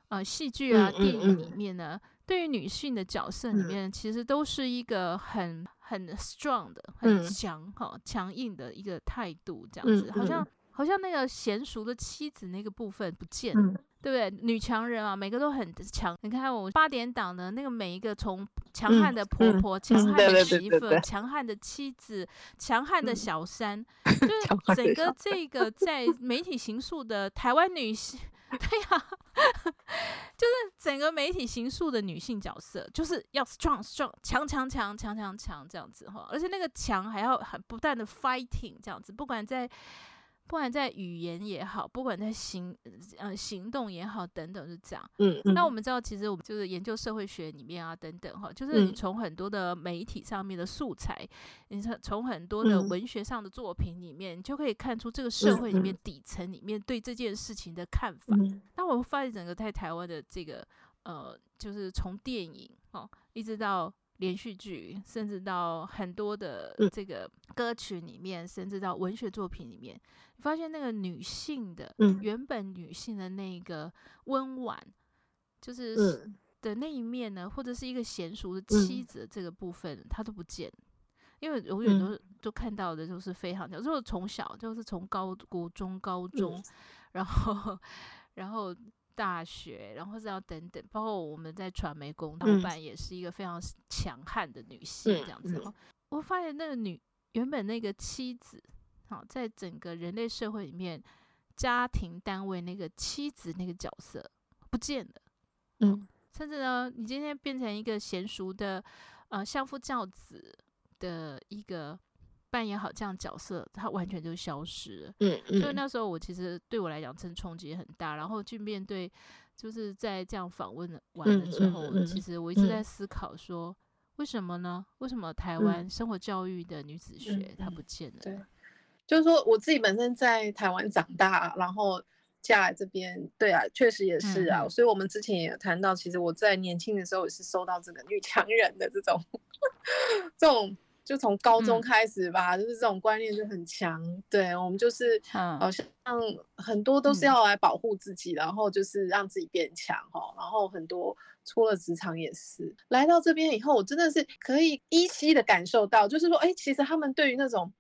呃戏剧啊、嗯、电影里面呢，嗯嗯、对于女性的角色里面，嗯、其实都是一个很很 strong 的、很强哈、强、嗯哦、硬的一个态度，这样子，嗯嗯、好像好像那个娴熟的妻子那个部分不见了。嗯，对不对？女强人啊，每个都很强。你看我八点档的那个，每一个从强悍的婆婆、嗯嗯、强悍的媳妇、嗯、强悍的妻子、强悍的小三，嗯、就是整个这个在媒体形塑的台湾女性，对呀、啊，就是整个媒体形塑的女性角色，就是要 strong strong 强强强强强强这样子哈，而且那个强还要很不断的 fighting 这样子，不管在。不管在语言也好，不管在 行,、呃、行动也好等等，是这样、嗯嗯、那我们知道其实我们就是研究社会学里面啊等等，就是你从很多的媒体上面的素材、嗯、你从很多的文学上的作品里面、嗯、你就可以看出这个社会里面、嗯、底层里面对这件事情的看法、嗯、那我发现整个在台湾的这个呃，就是从电影、哦、一直到连续剧，甚至到很多的这个歌曲里面，甚至到文学作品里面，你发现那个女性的、嗯、原本女性的那个温婉，就是的那一面呢，或者是一个娴熟的妻子的这个部分，她都不见了。因为永远 都,、嗯、都看到的就是非常小，就是从小就是从高国中、高中，然后然后。大学，然后是要等等，包括我们在传媒工当办也是一个非常强悍的女性这样子、嗯嗯、我发现那个女原本那个妻子好，在整个人类社会里面家庭单位那个妻子那个角色不见了，嗯，甚至呢你今天变成一个娴熟的呃相夫教子的一个扮演好这样角色，它完全就消失了。嗯嗯，所以那时候我其实对我来讲真冲击很大，然后去面对就是在这样访问完了之后、嗯嗯嗯、其实我一直在思考说、嗯、为什么呢，为什么台湾生活教育的女子学、嗯、它不见了。对，就是说我自己本身在台湾长大，然后下来这边，对啊，确实也是啊、嗯、所以我们之前也有谈到，其实我在年轻的时候也是受到这个女强人的这种这种就从高中开始吧、嗯、就是这种观念就很强，对，我们就是好像很多都是要来保护自己、嗯、然后就是让自己变强、哦、然后很多出了职场也是，来到这边以后我真的是可以依稀的感受到，就是说哎，其实他们对于那种、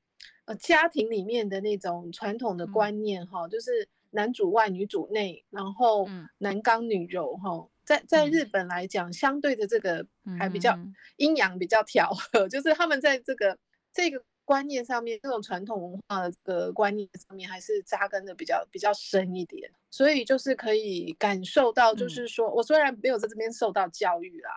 呃、家庭里面的那种传统的观念、嗯哦、就是男主外女主内，然后男刚女柔、嗯、在, 在日本来讲、嗯、相对的这个还比较阴阳比较调和，就是他们在这个这个观念上面，这种传统文化的这个观念上面还是扎根的比较比较深一点，所以就是可以感受到，就是说、嗯、我虽然没有在这边受到教育啦，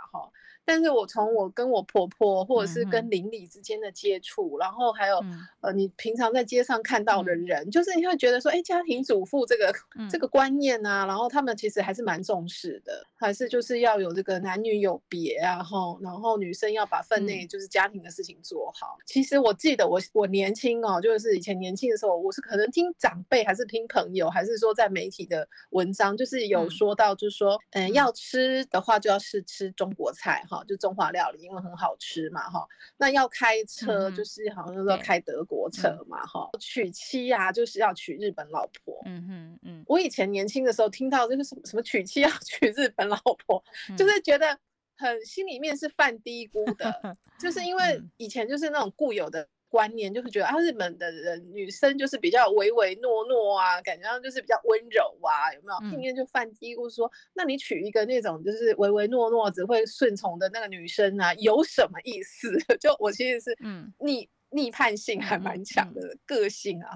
但是我从我跟我婆婆或者是跟邻里之间的接触、嗯、然后还有、嗯呃、你平常在街上看到的人、嗯、就是你会觉得说哎，家庭主妇这个、嗯、这个观念啊，然后他们其实还是蛮重视的，还是就是要有这个男女有别啊，然后女生要把分内就是家庭的事情做好、嗯、其实我记得 我, 我年轻哦，就是以前年轻的时候，我是可能听长辈还是听朋友还是说在媒体的文章，就是有说到就是说、嗯嗯、要吃的话就要是吃中国菜哈，就中华料理，因为很好吃嘛哈。那要开车就是好像说开德国车嘛哈、嗯。娶妻啊就是要娶日本老婆。嗯哼嗯。我以前年轻的时候听到就是什么什么娶妻要娶日本老婆，嗯、就是觉得很心里面是犯低估的，就是因为以前就是那种固有的观念，就是觉得啊日本的人女生就是比较唯唯诺诺啊，感觉上就是比较温柔啊，有没有？嗯、今天就犯嘀咕说，那你娶一个那种就是唯唯诺诺只会顺从的那个女生啊，有什么意思？就我其实是逆、嗯、逆叛性还蛮强的、嗯、个性啊，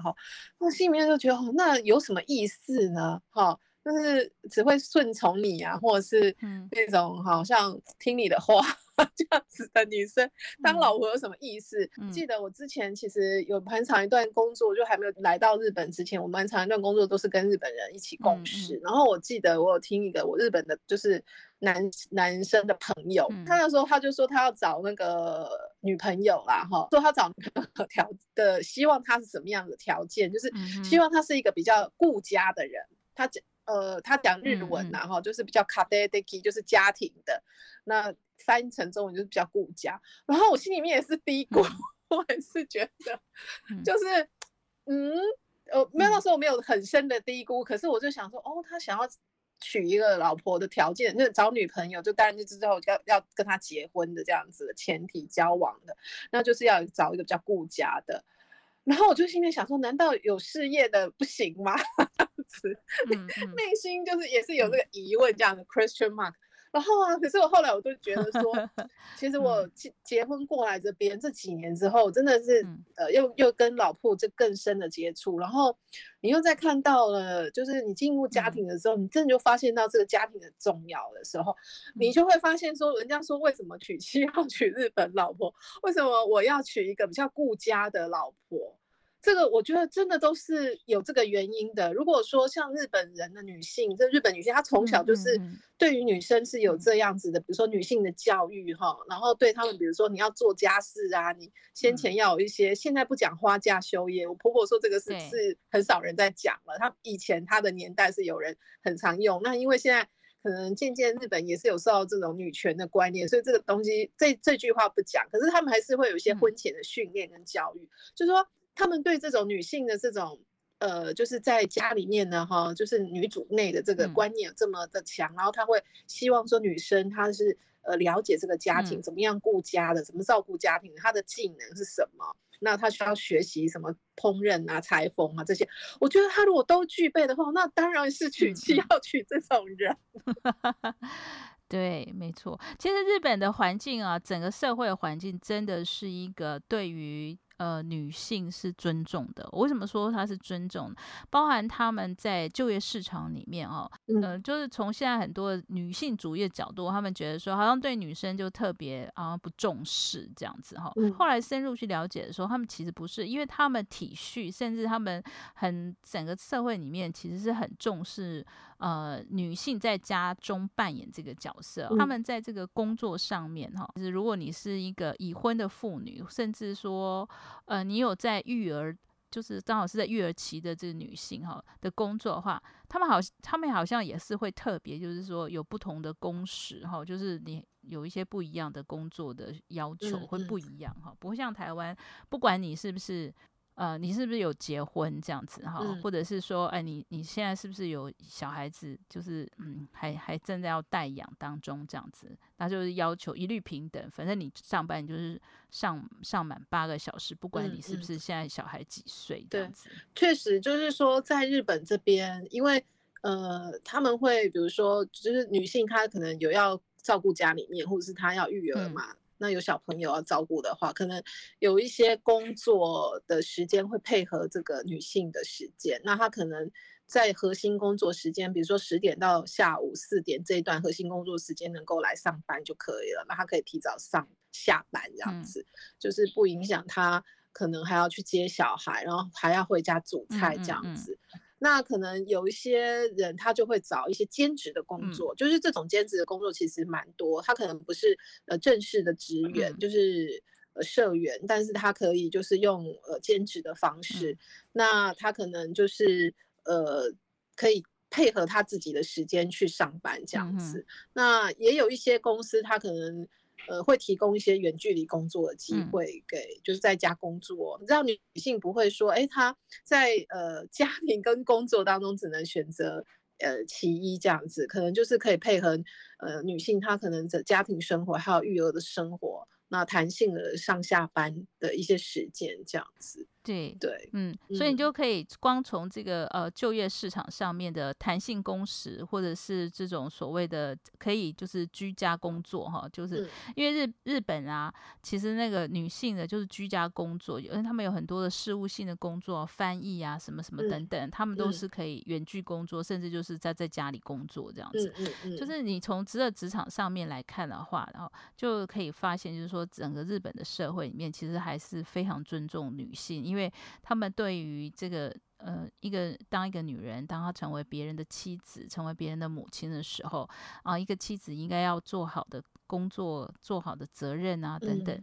那心里面就觉得、哦、那有什么意思呢？哦，就是只会顺从你啊，或者是那种好像听你的话、嗯、这样子的女生当老婆有什么意思、嗯、记得我之前其实有很长一段工作，就还没有来到日本之前，我们很长一段工作都是跟日本人一起共事、嗯嗯、然后我记得我有听一个我日本的就是男, 男生的朋友，他那时候他就说他要找那个女朋友啦，说他找女朋友条的希望他是什么样的条件，就是希望他是一个比较顾家的人，他呃，他讲日文啊、嗯、就是比较家庭的，就是家庭的，那翻成中文就是比较顾家，然后我心里面也是低估、嗯、我也是觉得就是嗯，呃，没有，那时候没有很深的低估，可是我就想说哦，他想要娶一个老婆的条件，那找女朋友就当然就知道 要, 要跟他结婚的这样子的前提交往的，那就是要找一个比较顾家的，然后我就心里想说难道有事业的不行吗内心就是也是有这个疑问这样的 question mark， 然后啊，可是我后来我就觉得说其实我结婚过来这边这几年之后真的是、呃、又, 又跟老婆就更深的接触，然后你又再看到了就是你进入家庭的时候，你真的就发现到这个家庭的重要的时候，你就会发现说人家说为什么娶妻要娶日本老婆，为什么我要娶一个比较顾家的老婆，这个我觉得真的都是有这个原因的。如果说像日本人的女性，这日本女性她从小就是对于女生是有这样子的，比如说女性的教育，然后对她们比如说你要做家事啊，你先前要有一些，现在不讲花嫁修业，我婆婆说这个 是, 是很少人在讲了，她以前她的年代是有人很常用，那因为现在可能渐渐日本也是有受到这种女权的观念，所以这个东西 这, 这句话不讲，可是他们还是会有一些婚前的训练跟教育，就是说他们对这种女性的这种呃，就是在家里面呢哈，就是女主内的这个观念这么的强、嗯、然后他会希望说女生她是呃了解这个家庭、嗯、怎么样顾家的，怎么照顾家庭，她的技能是什么，那他需要学习什么烹饪啊、裁缝啊这些，我觉得他如果都具备的话，那当然是娶妻要娶这种人。嗯对，没错。其实日本的环境啊，整个社会的环境真的是一个对于呃女性是尊重的。我为什么说她是尊重？包含他们在就业市场里面哦，嗯、呃，就是从现在很多女性主义的角度，他们觉得说好像对女生就特别啊、呃、不重视这样子哈、哦嗯。后来深入去了解的时候，他们其实不是，因为他们体恤，甚至他们很整个社会里面其实是很重视呃女性在家中扮演这个角色。嗯、他们在这个工作上面哈、哦，就是如果你是一个已婚的妇女，甚至说呃，你有在育儿，就是刚好是在育儿期的这个女性哈的工作的话，他们好，他们好像也是会特别，就是说有不同的工时哈，就是你有一些不一样的工作的要求会不一样哈，不会像台湾，不管你是不是。呃，你是不是有结婚这样子哈、嗯？或者是说，哎、呃，你你现在是不是有小孩子？就是嗯，还还正在要代养当中这样子，那就是要求一律平等。反正你上班你就是上上满八个小时，不管你是不是现在小孩几岁这样子。嗯嗯、对，确实就是说，在日本这边，因为呃，他们会比如说，就是女性她可能有要照顾家里面，或者是她要育儿嘛。嗯那有小朋友要照顾的话，可能有一些工作的时间会配合这个女性的时间，那她可能在核心工作时间，比如说十点到下午四点这一段核心工作时间能够来上班就可以了，那她可以提早上下班这样子、嗯、就是不影响她可能还要去接小孩，然后还要回家煮菜这样子。嗯嗯嗯那可能有一些人他就会找一些兼职的工作、嗯、就是这种兼职的工作其实蛮多，他可能不是、呃、正式的职员、嗯、就是、呃、社员，但是他可以就是用、呃、兼职的方式、嗯、那他可能就是呃可以配合他自己的时间去上班这样子、嗯、那也有一些公司他可能呃，会提供一些远距离工作的机会给、嗯、就是在家工作，让女性不会说，哎，她在呃家庭跟工作当中只能选择呃其一这样子，可能就是可以配合呃女性她可能的家庭生活还有育儿的生活，那弹性的上下班的一些时间这样子。对对，嗯，所以你就可以光从这个呃就业市场上面的弹性工时，或者是这种所谓的可以就是居家工作哈，就是因为日日本啊，其实那个女性的就是居家工作，因为他们有很多的事务性的工作，翻译啊什么什么等等，他们都是可以远距工作，甚至就是在在家里工作这样子。就是你从这职场上面来看的话，然后就可以发现，就是说整个日本的社会里面，其实还是非常尊重女性，因为因为他们对于这个呃，一个当一个女人，当她成为别人的妻子，成为别人的母亲的时候啊、呃，一个妻子应该要做好的工作，做好的责任啊，等等，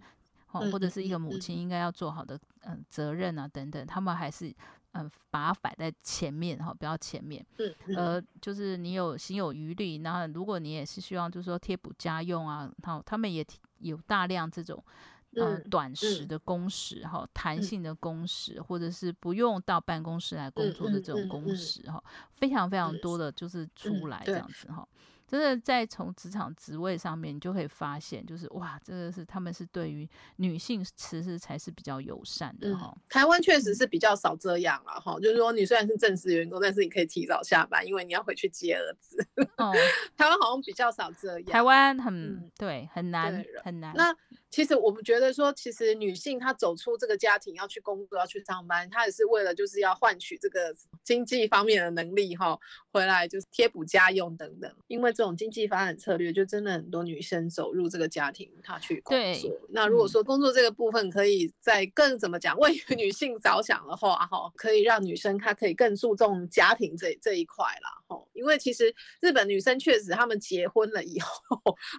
嗯哦、或者是一个母亲应该要做好的、呃、责任啊，等等，他们还是。嗯，把它摆在前面哈，不要前面。嗯，呃，就是你有心有余力，那如果你也是希望，就是说贴补家用啊，他们也有大量这种呃短时的工时哈，弹性的工时，或者是不用到办公室来工作的这种工时哈，非常非常多的就是出来这样子哈。真的在从职场职位上面，你就可以发现，就是哇，这个是他们是对于女性其实才是比较友善的哈、嗯。台湾确实是比较少这样啊哈，就是说你虽然是正式员工，但是你可以提早下班，因为你要回去接儿子。哦、台湾好像比较少这样。台湾很、嗯、对，很难很难。那其实我们觉得说，其实女性她走出这个家庭要去工作要去上班，她也是为了就是要换取这个经济方面的能力哈，回来就是贴补家用等等，因为。这种经济发展策略，就真的很多女生走入这个家庭，她去工作。那如果说工作这个部分可以再更怎么讲，为女性着想的话，可以让女生她可以更注重家庭 这, 这一块啦。因为其实日本女生确实，她们结婚了以后，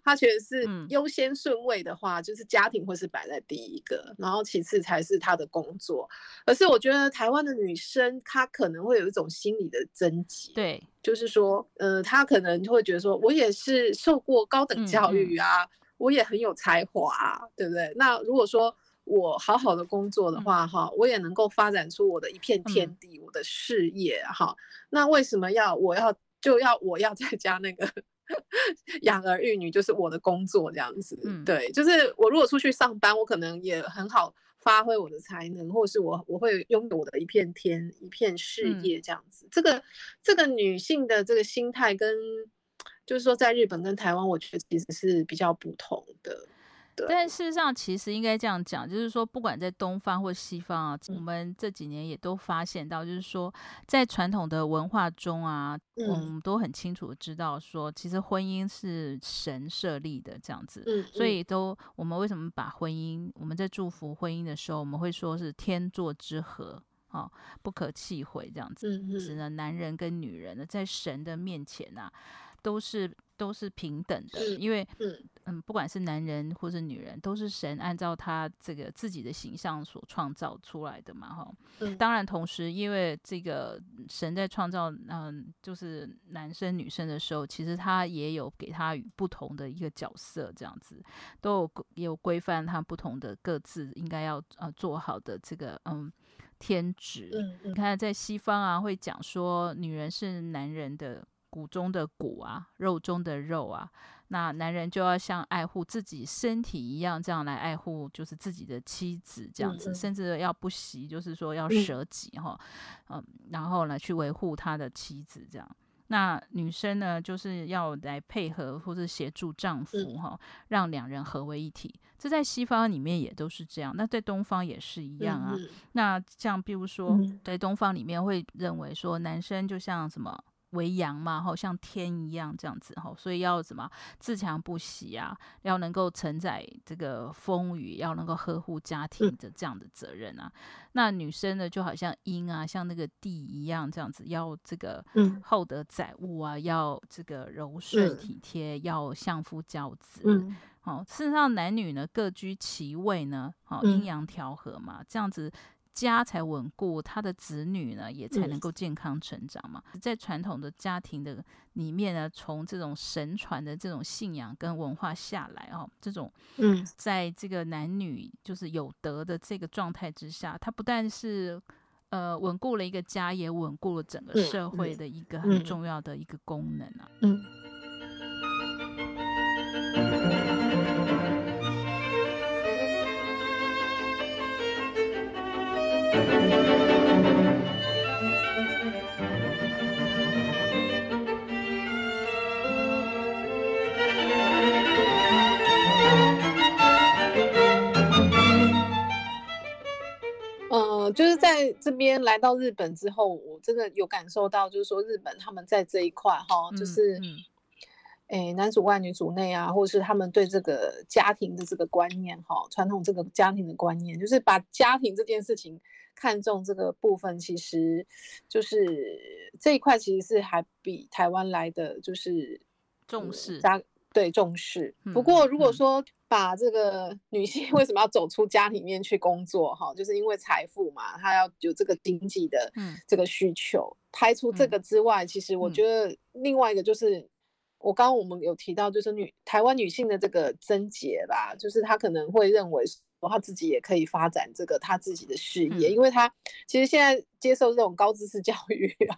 她觉得是优先顺位的话，就是家庭会是摆在第一个，然后其次才是她的工作。而是我觉得台湾的女生，她可能会有一种心理的症结。对。就是说，呃，他可能会觉得说，我也是受过高等教育啊，嗯嗯我也很有才华、啊，对不对？那如果说我好好的工作的话，哈、嗯，我也能够发展出我的一片天地，嗯、我的事业，哈。那为什么要我要就要我要在家那个养儿育女，就是我的工作这样子？嗯、对，就是我如果出去上班，我可能也很好。发挥我的才能，或是我我会拥有我的一片天一片事业这样子、嗯、这个这个女性的这个心态跟就是说在日本跟台湾我觉得其实是比较不同的。但事实上其实应该这样讲，就是说不管在东方或西方啊、嗯、我们这几年也都发现到，就是说在传统的文化中啊、嗯、我们都很清楚知道说其实婚姻是神设立的这样子、嗯、所以都我们为什么把婚姻，我们在祝福婚姻的时候我们会说是天作之合、哦、不可弃毁这样子、嗯、只能男人跟女人在神的面前啊都是都是平等的，因为嗯，不管是男人或是女人都是神按照他这个自己的形象所创造出来的嘛、嗯、当然同时因为这个神在创造、呃、就是男生女生的时候其实他也有给他不同的一个角色这样子，都有也有规范他不同的各自应该要、呃、做好的这个嗯天职、嗯嗯、你看在西方啊会讲说女人是男人的骨中的骨啊，肉中的肉啊，那男人就要像爱护自己身体一样这样来爱护就是自己的妻子这样子、嗯、甚至要不惜就是说要舍己、嗯嗯、然后呢去维护他的妻子这样。那女生呢就是要来配合或是协助丈夫、嗯、让两人合为一体，这在西方里面也都是这样，那在东方也是一样啊、嗯、那像比如说、嗯、在东方里面会认为说男生就像什么为阳嘛，像天一样这样子，所以要怎么自强不息啊，要能够承载这个风雨，要能够呵护家庭的这样的责任啊。那女生呢就好像阴啊，像那个地一样这样子，要这个厚德载物啊，要这个柔顺体贴，要相夫教子、嗯哦、事实上男女呢各居其位呢、哦、阴阳调和嘛，这样子家才稳固，他的子女呢也才能够健康成长嘛。嗯、在传统的家庭的里面呢，从这种神传的这种信仰跟文化下来哦，这种嗯，在这个男女就是有德的这个状态之下，他不但是呃稳固了一个家，也稳固了整个社会的一个很重要的一个功能啊。嗯。嗯嗯呃，就是在这边来到日本之后，我真的有感受到，就是说日本他们在这一块哈、嗯，就是、嗯欸、男主外女主内啊，或是他们对这个家庭的这个观念哈，传统这个家庭的观念，就是把家庭这件事情看重这个部分，其实就是这一块其实是还比台湾来的就是重视、嗯、对重视、嗯、不过如果说把这个女性为什么要走出家里面去工作、嗯、就是因为财富嘛，她要有这个经济的这个需求、嗯、排除这个之外、嗯、其实我觉得另外一个就是、嗯、我刚刚我们有提到就是女台湾女性的这个症结吧，就是她可能会认为他自己也可以发展这个他自己的事业、嗯、因为他其实现在接受这种高知识教育啊，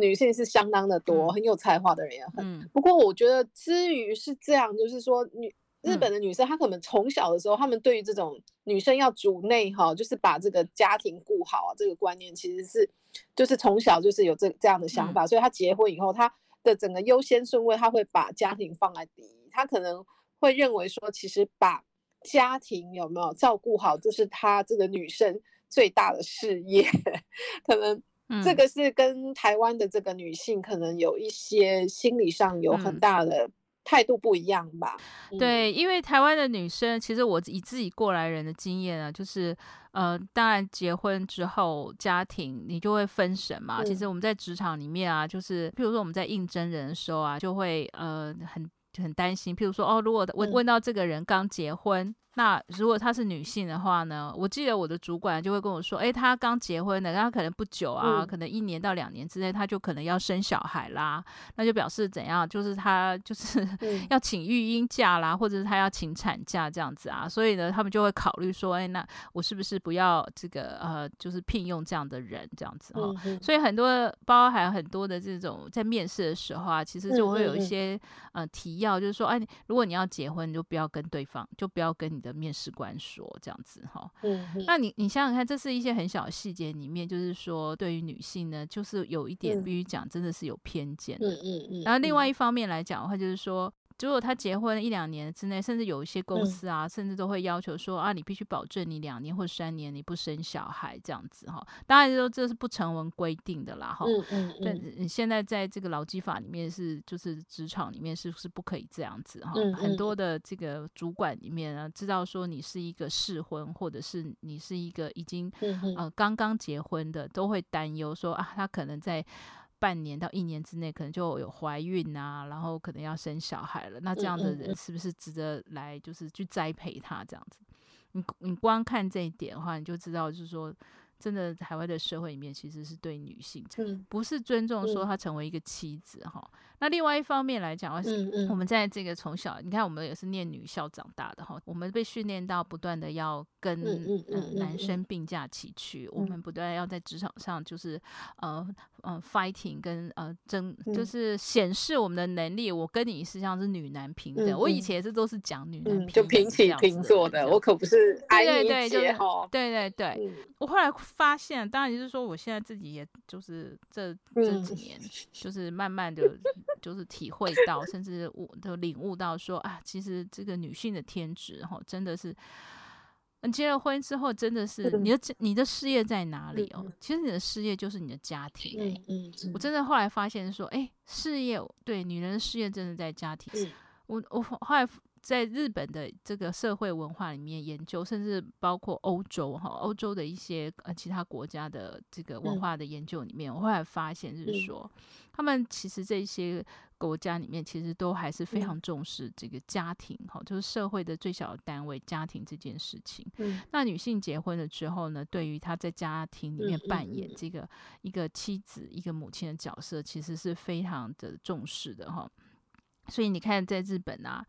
女性是相当的多、嗯、很有才华的人也很、嗯、不过我觉得至于是这样，就是说女日本的女生她可能从小的时候她们对于这种女生要主内哈，就是把这个家庭顾好啊，这个观念其实是就是从小就是有这这样的想法、嗯、所以她结婚以后她的整个优先顺位她会把家庭放在第一，她可能会认为说其实把家庭有没有照顾好就是她这个女生最大的事业可能这个是跟台湾的这个女性可能有一些心理上有很大的态度不一样吧、嗯、对，因为台湾的女生其实我以自己过来人的经验啊，就是呃，当然结婚之后家庭你就会分神嘛、嗯、其实我们在职场里面啊，就是譬如说我们在应征人的时候啊就会呃很就很担心，譬如说哦，如果我问到这个人刚结婚、嗯、那如果她是女性的话呢，我记得我的主管就会跟我说，哎，她刚结婚的，她可能不久啊、嗯、可能一年到两年之内她就可能要生小孩啦，那就表示怎样，就是她就是、嗯、要请育婴假啦，或者是她要请产假这样子啊，所以呢他们就会考虑说，哎，那我是不是不要这个呃，就是聘用这样的人这样子、哦嗯、所以很多包含很多的这种在面试的时候啊，其实就会有一些、嗯嗯、呃体验要，就是说，哎，如果你要结婚，你就不要跟对方，就不要跟你的面试官说这样子哈。嗯，那你你想想看，这是一些很小的细节里面，就是说对于女性呢，就是有一点必须讲，真的是有偏见的。嗯嗯嗯。然后另外一方面来讲的话，就是说。如果他结婚一两年之内，甚至有一些公司啊、嗯、甚至都会要求说啊，你必须保证你两年或三年你不生小孩这样子哈。当然说这是不成文规定的啦哈、嗯嗯嗯。但现在在这个劳基法里面是就是职场里面是是不可以这样子哈、嗯嗯。很多的这个主管里面呢，知道说你是一个适婚或者是你是一个已经、嗯嗯、呃刚刚结婚的，都会担忧说啊，他可能在半年到一年之内可能就有怀孕啊，然后可能要生小孩了，那这样的人是不是值得来就是去栽培他这样子。 你, 你光看这一点的话，你就知道就是说真的台湾的社会里面其实是对女性不是尊重，说她成为一个妻子、嗯、那另外一方面来讲、嗯、我们在这个从小你看我们也是念女校长大的，我们被训练到不断的要跟、嗯呃、男生并驾齐驱、嗯、我们不断要在职场上就是呃呃 fighting 跟呃争，就是显示我们的能力，我跟你实际上是女男平等、嗯、我以前也是都是讲女男平等、嗯、就平起平坐的，我可不是爱你一姐吼，对对 对, 對、嗯、我后来发现，当然就是说我现在自己也就是这这几年就是慢慢的就是体会到甚至我都领悟到说啊，其实这个女性的天职真的是结了婚之后真的是你 的, 你的事业在哪里哦？其实你的事业就是你的家庭、欸、我真的后来发现说哎、欸，事业，对，女人的事业真的在家庭。 我, 我后来在日本的这个社会文化里面研究，甚至包括欧洲欧洲的一些、呃、其他国家的这个文化的研究里面、嗯、我后来发现是说、嗯、他们其实这些国家里面其实都还是非常重视这个家庭、嗯、就是社会的最小的单位家庭这件事情、嗯、那女性结婚了之后呢，对于她在家庭里面扮演这个一个妻子一个母亲的角色其实是非常的重视的。所以你看在日本啊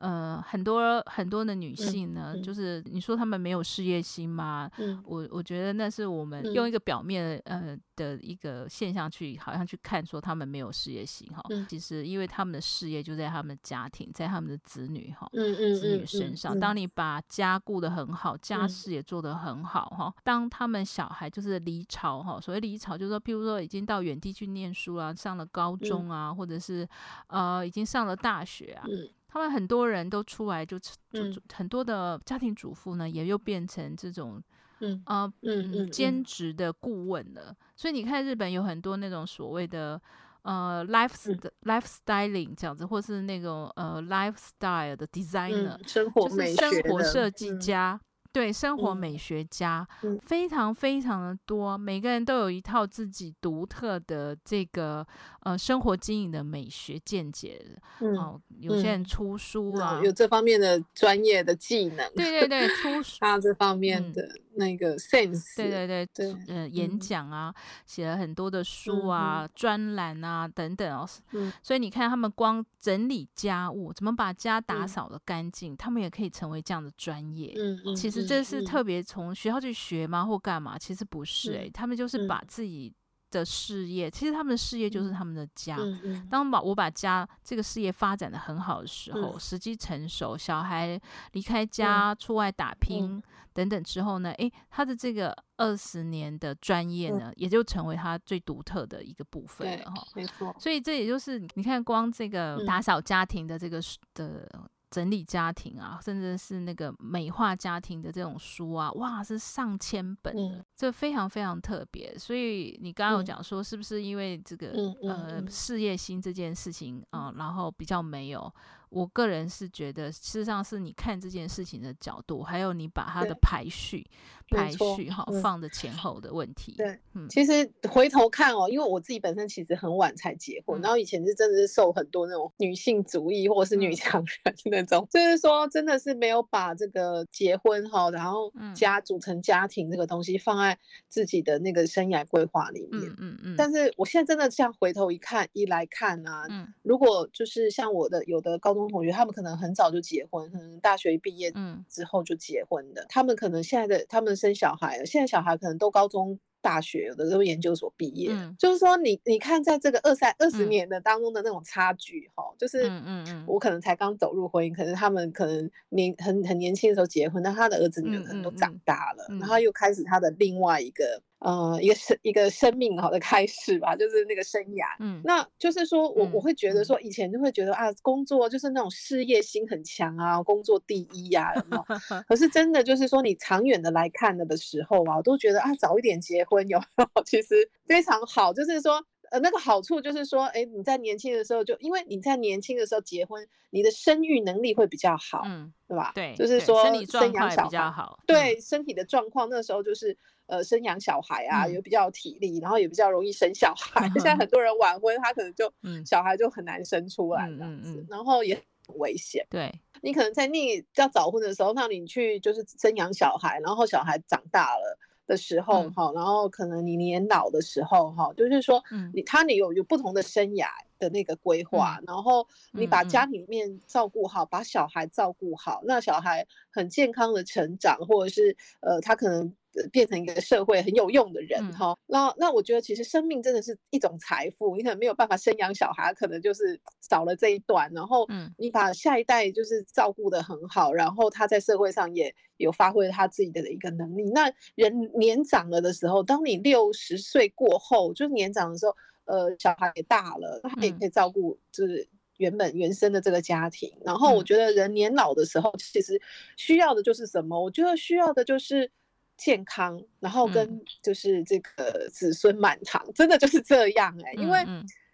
呃，很多很多的女性呢、嗯嗯、就是你说她们没有事业心吗、嗯、我, 我觉得那是我们用一个表面、嗯呃、的一个现象去好像去看说她们没有事业心、嗯、其实因为她们的事业就在她们的家庭，在她们的子女、嗯嗯、子女身上、嗯嗯、当你把家顾得很好，家事也做得很好、嗯、当她们小孩就是离巢，所谓离巢就是说譬如说已经到远地去念书啊，上了高中啊、嗯、或者是呃已经上了大学啊、嗯，他们很多人都出来就，就、嗯、很多的家庭主妇呢，也又变成这种，嗯啊、呃、嗯兼职的顾问了、嗯嗯。所以你看日本有很多那种所谓的呃 lifestyling 这样子，或是那种呃 lifestyle 的 designer，、嗯、生活美学的、就是、生活设计家。嗯对，生活美学家、嗯、非常非常的多，每个人都有一套自己独特的这个、呃、生活经营的美学见解、嗯哦、有些人出书啊、嗯、有这方面的专业的技能，对对对，出书他这方面的、嗯那个 sense， 对对 对, 对、呃、演讲啊、嗯、写了很多的书啊、嗯、专栏啊等等、哦嗯、所以你看他们光整理家务，怎么把家打扫得干净、嗯、他们也可以成为这样的专业、嗯、其实这是特别从学校去学吗或干嘛，其实不是、欸嗯、他们就是把自己的事业，其实他们的事业就是他们的家、嗯、当我把家这个事业发展得很好的时候、嗯、时机成熟，小孩离开家、嗯、出外打拼、嗯、等等之后呢，诶，他的这个二十年的专业呢、嗯、也就成为他最独特的一个部分了。对，没错。所以这也就是你看光这个打扫家庭的这个、嗯、的整理家庭啊，甚至是那个美化家庭的这种书啊，哇，是上千本的、嗯、这非常非常特别。所以你刚刚有讲说是不是因为这个、嗯呃、事业心这件事情啊、嗯，然后比较没有，我个人是觉得事实上是你看这件事情的角度，还有你把它的排序排序、嗯、放的前后的问题。对、嗯，其实回头看哦，因为我自己本身其实很晚才结婚、嗯、然后以前是真的是受很多那种女性主义或是女强人的、嗯就是说真的是没有把这个结婚然后家组成家庭这个东西放在自己的那个生涯规划里面、嗯嗯嗯、但是我现在真的像回头一看一来看啊、嗯，如果就是像我的有的高中同学，他们可能很早就结婚，可能大学一毕业之后就结婚的、嗯、他们可能现在的他们生小孩，现在小孩可能都高中大学，有的都研究所毕业、嗯、就是说你你看在这个二三二十年的当中的那种差距、哦、就是我可能才刚走入婚姻，可是他们可能年很很年轻的时候结婚，那他的儿子女儿可能都长大了，然后又开始他的另外一个呃一个一个生命好的开始吧，就是那个生涯。嗯，那就是说我我会觉得说，以前就会觉得啊，工作就是那种事业心很强啊，工作第一啊，有没有？可是真的就是说，你长远的来看了的时候啊，我都觉得啊，早一点结婚有没有？其实非常好，就是说。呃，那个好处就是说，哎，你在年轻的时候就，因为你在年轻的时候结婚，你的生育能力会比较好，嗯，对吧？对，就是说生理状况比较好，对身体的状况，那时候就是呃生养小孩啊，嗯、也比较有体力，然后也比较容易生小孩。嗯、现在很多人晚婚，他可能就、嗯、小孩就很难生出来这样子，嗯嗯嗯、然后也很危险。对。你可能在你要早婚的时候，那你去就是生养小孩，然后小孩长大了。的时候、嗯、然后可能你年老的时候就是说你、嗯、他你有有不同的生涯的那个规划、嗯、然后你把家里面照顾好、嗯、把小孩照顾好、嗯、那小孩很健康的成长，或者是呃他可能变成一个社会很有用的人、嗯、那, 那我觉得其实生命真的是一种财富，你可能没有办法生养小孩，可能就是少了这一段，然后你把下一代就是照顾得很好，然后他在社会上也有发挥他自己的一个能力。那人年长了的时候，当你六十岁过后，就是年长的时候呃，小孩也大了，他也可以照顾就是原本原生的这个家庭，然后我觉得人年老的时候其实需要的就是什么？我觉得需要的就是健康，然后跟就是这个子孙满堂、嗯、真的就是这样哎、欸嗯嗯、因为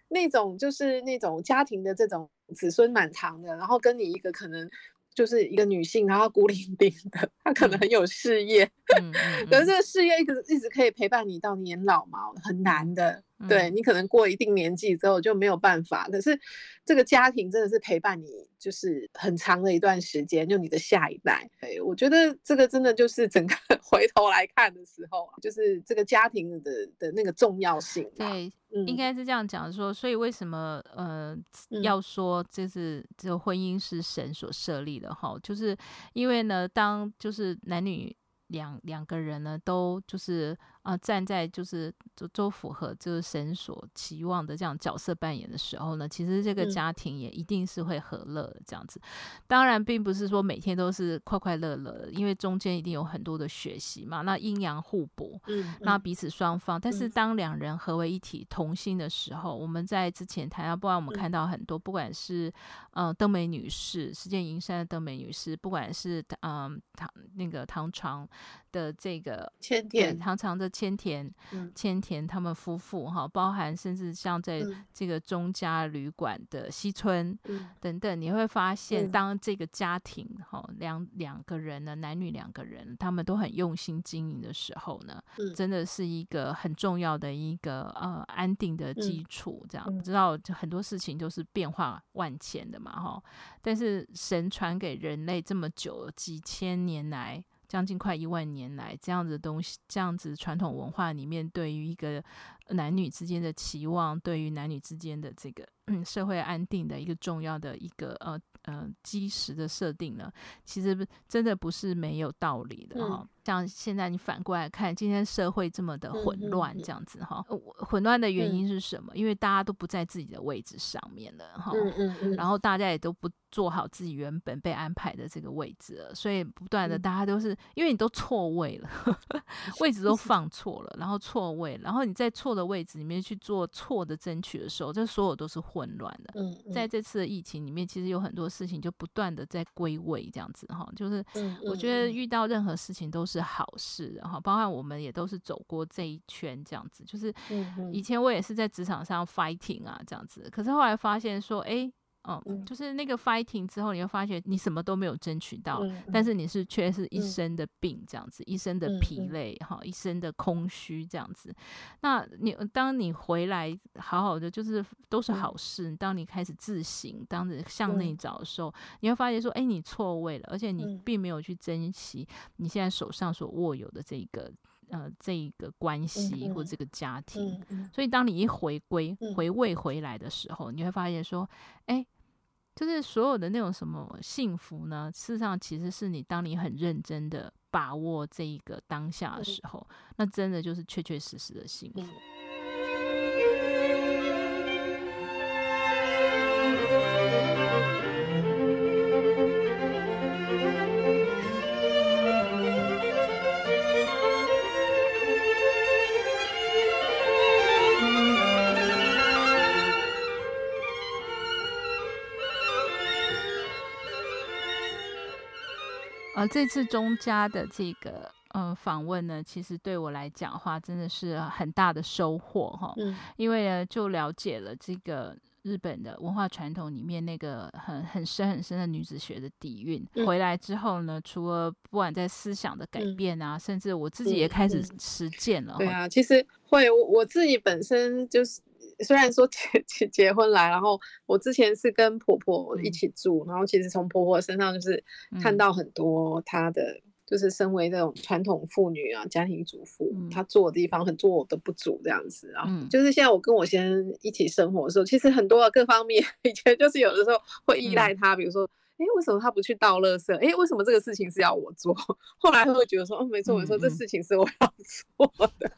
那种就是那种家庭的这种子孙满堂的，然后跟你一个可能就是一个女性，然后孤零零的，她可能很有事业、嗯、可是这个事业一直一直可以陪伴你到年老嘛，很难的、嗯、对，你可能过一定年纪之后就没有办法，可是这个家庭真的是陪伴你就是很长的一段时间，就你的下一代。对，我觉得这个真的就是整个回头来看的时候、啊、就是这个家庭 的, 的那个重要性、啊、对、嗯、应该是这样讲说，所以为什么呃、嗯、要说就是这个婚姻是神所设立的，就是因为呢当就是男女两两个人呢都就是呃站在就是都符合就是神所期望的这样角色扮演的时候呢，其实这个家庭也一定是会和乐的这样子、嗯、当然并不是说每天都是快快乐乐，因为中间一定有很多的学习嘛，那阴阳互补、嗯、那彼此双方、嗯、但是当两人合为一体同心的时候、嗯、我们在之前谈到，不然我们看到很多、嗯、不管是呃登美女士，石见银山的登美女士，不管是嗯、呃、那个唐床的这个千田，常常的千田、嗯、千田他们夫妇哈，包含甚至像在这个中家旅馆的西村、嗯、等等，你会发现当这个家庭哈、嗯、两两个人呢，男女两个人他们都很用心经营的时候呢、嗯、真的是一个很重要的一个呃安定的基础这样、嗯、知道很多事情都是变化万千的嘛哈，但是神传给人类这么久，几千年来将近快一万年来，这样子的东西，这样子传统文化里面对于一个男女之间的期望，对于男女之间的这个、嗯、社会安定的一个重要的一个呃呃基石的设定呢，其实真的不是没有道理的哈、哦。嗯，像现在你反过来看，今天社会这么的混乱这样子、嗯嗯嗯、混乱的原因是什么、嗯、因为大家都不在自己的位置上面了、嗯嗯嗯、然后大家也都不做好自己原本被安排的这个位置了，所以不断的大家都是、嗯、因为你都错位了位置都放错了，然后错位，然后你在错的位置里面去做错的争取的时候，这所有都是混乱的、嗯嗯、在这次的疫情里面，其实有很多事情就不断的在归位这样子，就是我觉得遇到任何事情都是是好事，包含我们也都是走过这一圈这样子，就是以前我也是在职场上 fighting 啊这样子，可是后来发现说哎、欸嗯、就是那个 fighting 之后，你会发现你什么都没有争取到、嗯、但是你是却是一身的病这样子、嗯、一身的疲累、嗯、一身的空虚这样子，那你当你回来好好的，就是都是好事、嗯、当你开始自省，当你向内找的时候、嗯、你会发现说哎、欸，你错位了，而且你并没有去珍惜你现在手上所握有的这一个呃，这一个关系或这个家庭、嗯嗯嗯、所以当你一回归回味回来的时候，你会发现说哎、欸，就是所有的那种什么幸福呢，事实上其实是你当你很认真的把握这一个当下的时候、嗯、那真的就是确确实实的幸福、嗯呃，这次中嘉的这个呃访问呢，其实对我来讲的话，真的是很大的收获哈、嗯。因为呢，就了解了这个日本的文化传统里面那个很很深很深的女子学的底蕴、嗯、回来之后呢，除了不管在思想的改变啊、嗯、甚至我自己也开始实践了、嗯嗯、对啊，其实会 我, 我自己本身就是虽然说 结, 结婚来，然后我之前是跟婆婆一起住、嗯、然后其实从婆婆身上就是看到很多她的、嗯、就是身为这种传统妇女啊家庭主妇、嗯、她做的地方很做的不足这样子啊、嗯、就是现在我跟我先生一起生活的时候，其实很多各方面以前就是有的时候会依赖她、嗯、比如说哎，为什么他不去倒垃圾？哎，为什么这个事情是要我做？后来会觉得说，哦，没错没错，这事情是我要做的。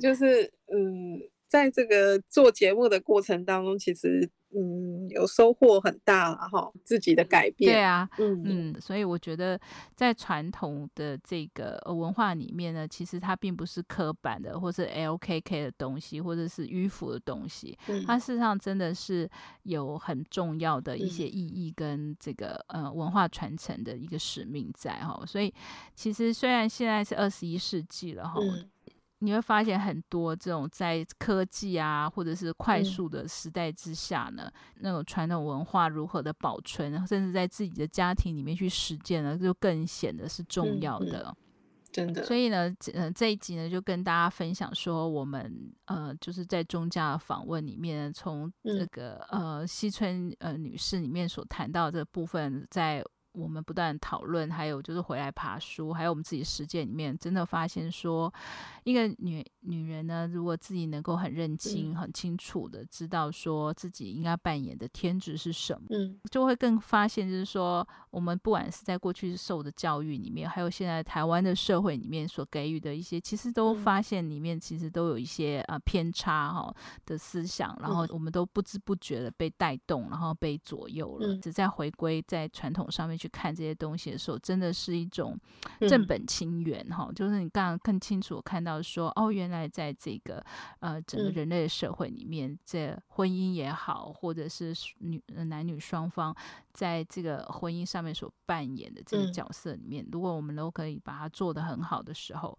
就是嗯，在这个做节目的过程当中，其实嗯有收获很大了哈，自己的改变。对啊，嗯嗯，所以我觉得在传统的这个文化里面呢，其实它并不是刻板的，或是 L K K 的东西，或者是迂腐的东西、嗯，它事实上真的是有很重要的一些意义跟这个、嗯、呃文化传承的一个使命在哈。所以其实虽然现在是二十一世纪了哈。嗯，你会发现很多这种在科技啊或者是快速的时代之下呢、嗯、那种传统文化如何的保存，甚至在自己的家庭里面去实践呢，就更显得是重要的、嗯嗯、真的。所以呢、呃、这一集呢就跟大家分享说我们呃就是在中嘉的访问里面，从这个、嗯、呃西村呃女士里面所谈到的部分，在我们不断讨论，还有就是回来爬书，还有我们自己实践里面，真的发现说一个 女, 女人呢，如果自己能够很认清、嗯、很清楚的知道说自己应该扮演的天职是什么、嗯、就会更发现就是说我们不管是在过去受的教育里面，还有现在台湾的社会里面所给予的一些，其实都发现里面其实都有一些、呃、偏差、哦、的思想，然后我们都不知不觉的被带动，然后被左右了、嗯、只在回归在传统上面去去看这些东西的时候，真的是一种正本清源、嗯、就是你刚刚更清楚看到说哦，原来在这个呃整个人类的社会里面、嗯、这婚姻也好，或者是女男女双方在这个婚姻上面所扮演的这个角色里面、嗯、如果我们都可以把它做得很好的时候，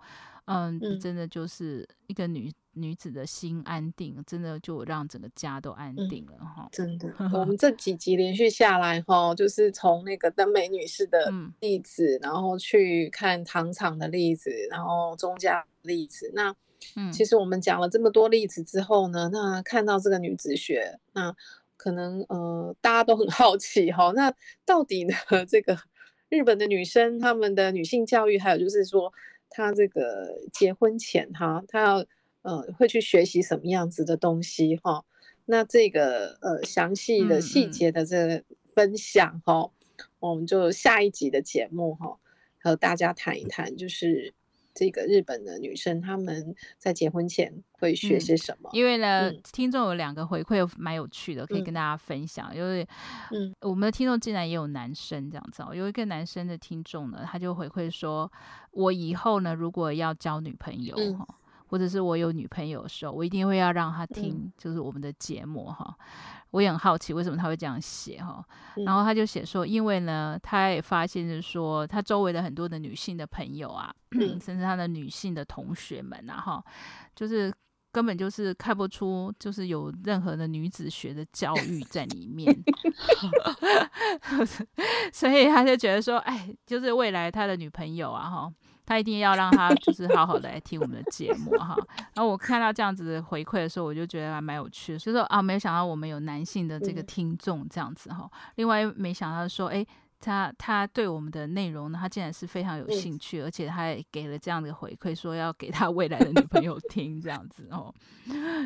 嗯, 嗯真的就是一个女女子的心安定，真的就让整个家都安定了、嗯、真的。我们这几集连续下来就是从那个登美女士的例子、嗯、然后去看糖厂的例子，然后中嘉的例子，那其实我们讲了这么多例子之后呢，那看到这个女子学，那可能呃大家都很好奇那到底呢这个日本的女生她们的女性教育，还有就是说她这个结婚前她要呃，会去学习什么样子的东西哈？那这个呃详细的细节的这个分享哈、嗯嗯，我们就下一集的节目哈，和大家谈一谈，就是这个日本的女生她们在结婚前会学些什么？嗯、因为呢，嗯、听众有两个回馈蛮有趣的，可以跟大家分享。因为、嗯、我们的听众竟然也有男生这样子，有一个男生的听众呢，他就回馈说：“我以后呢，如果要交女朋友、嗯或者是我有女朋友的时候，我一定会要让她听就是我们的节目哈、嗯、我也很好奇为什么她会这样写哈、嗯、然后她就写说，因为呢她也发现就是说她周围的很多的女性的朋友啊、嗯、甚至她的女性的同学们啊哈，就是根本就是看不出就是有任何的女子学的教育在里面所以她就觉得说哎，就是未来她的女朋友啊哈，他一定要让他就是好好的来听我们的节目哈。然后我看到这样子回馈的时候，我就觉得还蛮有趣的，就是说啊，没有想到我们有男性的这个听众这样子哈。另外没想到说，哎、欸，他他对我们的内容呢，他竟然是非常有兴趣，而且他也给了这样的回馈，说要给他未来的女朋友听这样子哦。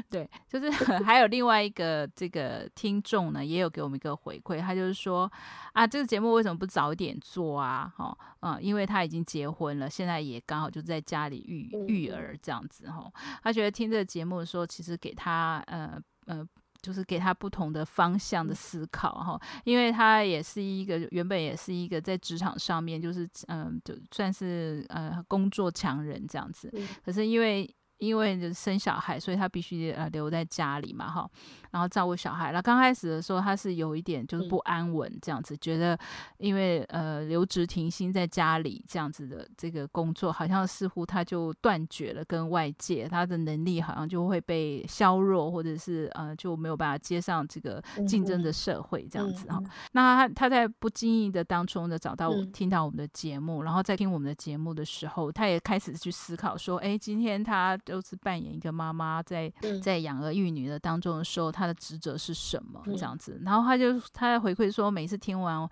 对，就是还有另外一个这个听众呢，也有给我们一个回馈，他就是说啊，这个节目为什么不早点做啊？哈、哦。嗯，因为他已经结婚了，现在也刚好就在家里育育儿这样子吼。他觉得听这个节目的时候，其实给他呃呃，就是给他不同的方向的思考吼。因为他也是一个原本也是一个在职场上面就是嗯、呃，就算是呃工作强人这样子，可是因为。因为就生小孩，所以他必须、呃、留在家里嘛哈，然后照顾小孩。那刚开始的时候他是有一点就是不安稳这样子、嗯、觉得因为呃留职停薪在家里这样子的这个工作，好像似乎他就断绝了跟外界，他的能力好像就会被削弱，或者是呃就没有办法接上这个竞争的社会这样子哈、嗯嗯。那 他, 他在不经意的当中呢找到我、嗯、听到我们的节目，然后在听我们的节目的时候，他也开始去思考说，哎，今天他都是扮演一个妈妈，在在养儿育女的当中的时候，她的职责是什么这样子。然后她就她回馈说，每次听完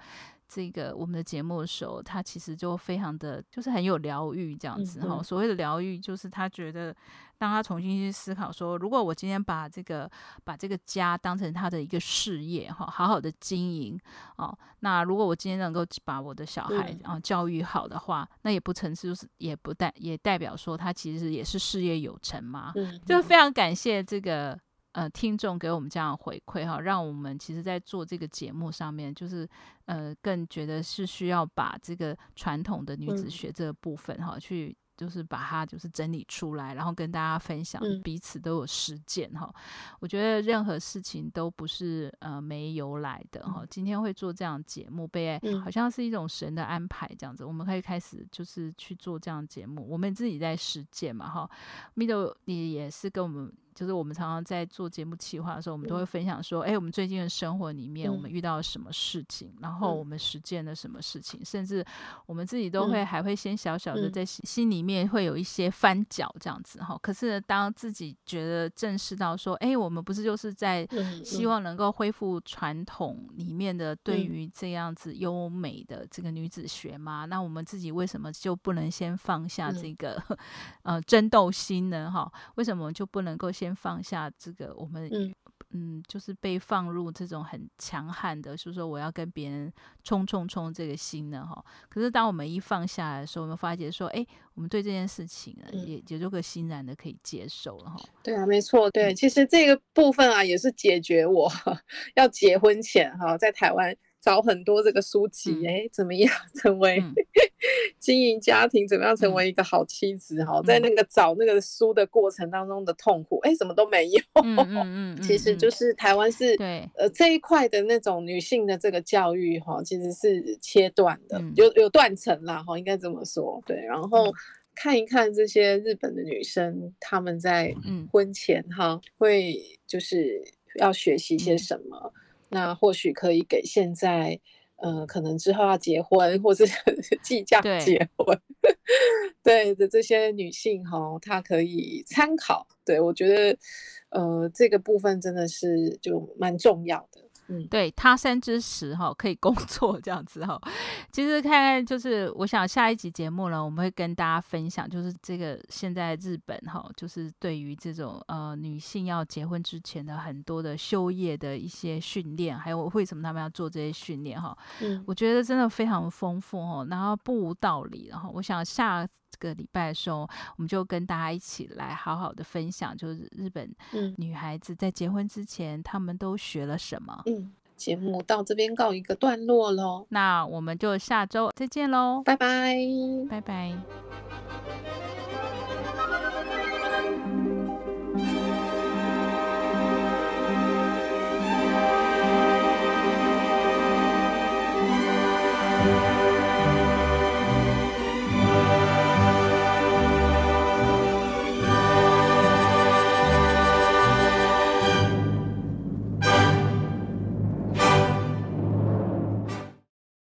这个我们的节目的时候，她其实就非常的就是很有疗愈这样子、嗯、所谓的疗愈就是她觉得当她重新去思考说，如果我今天把这个把这个家当成她的一个事业好好的经营、哦、那如果我今天能够把我的小孩、嗯啊、教育好的话，那也不成是也不代也代表说她其实也是事业有成嘛、嗯、就非常感谢这个呃，听众给我们这样的回馈哈，让我们其实在做这个节目上面，就是呃，更觉得是需要把这个传统的女子学这个部分哈、嗯，去就是把它就是整理出来，然后跟大家分享，彼此都有实践哈、嗯。我觉得任何事情都不是呃没由来的哈、嗯。今天会做这样的节目，被、嗯、好像是一种神的安排这样子，我们可以开始就是去做这样的节目，我们自己在实践嘛哈。Middle 你也是跟我们。就是我们常常在做节目企划的时候，我们都会分享说，哎、嗯欸，我们最近的生活里面，我们遇到了什么事情，嗯、然后我们实践了什么事情，嗯、甚至我们自己都会、嗯、还会先小小的在心里面会有一些翻搅这样子哈。可是当自己觉得正视到说，哎、欸，我们不是就是在希望能够恢复传统里面的对于这样子优美的这个女子学吗？那我们自己为什么就不能先放下这个、嗯、呃争斗心呢？哈，为什么就不能够先放下这个我们、嗯嗯、就是被放入这种很强悍的，就是说我要跟别人冲冲冲这个心呢？可是当我们一放下来的时候，我们发觉说，哎，我们对这件事情呢、嗯、也, 也就个欣然的可以接受了。对啊，没错，对、嗯、其实这个部分啊也是解决我要结婚前哈，在台湾找很多这个书籍，哎、嗯，怎么样成为、嗯、经营家庭，怎么样成为一个好妻子哈、嗯，在那个找那个书的过程当中的痛苦，哎，什么都没有。嗯嗯嗯嗯、其实就是台湾是对呃这一块的那种女性的这个教育哈，其实是切断的，嗯、有有断层啦哈，应该这么说。对，然后。嗯看一看这些日本的女生，她们在婚前哈、嗯、会就是要学习些什么、嗯、那或许可以给现在呃可能之后要结婚或是即将结婚对的这些女性哈，她可以参考。对，我觉得呃这个部分真的是就蛮重要的。嗯、对，他山之石、哦、可以工作这样子、哦、其实看看就是我想下一集节目呢，我们会跟大家分享就是这个现在日本、哦、就是对于这种、呃、女性要结婚之前的很多的修业的一些训练，还有为什么他们要做这些训练、哦嗯、我觉得真的非常丰富、哦、然后不无道理。然后我想下个礼拜的时候，我们就跟大家一起来好好的分享就是日本女孩子在结婚之前、嗯、她们都学了什么。嗯，节目到这边告一个段落咯，那我们就下周再见咯，拜拜拜拜。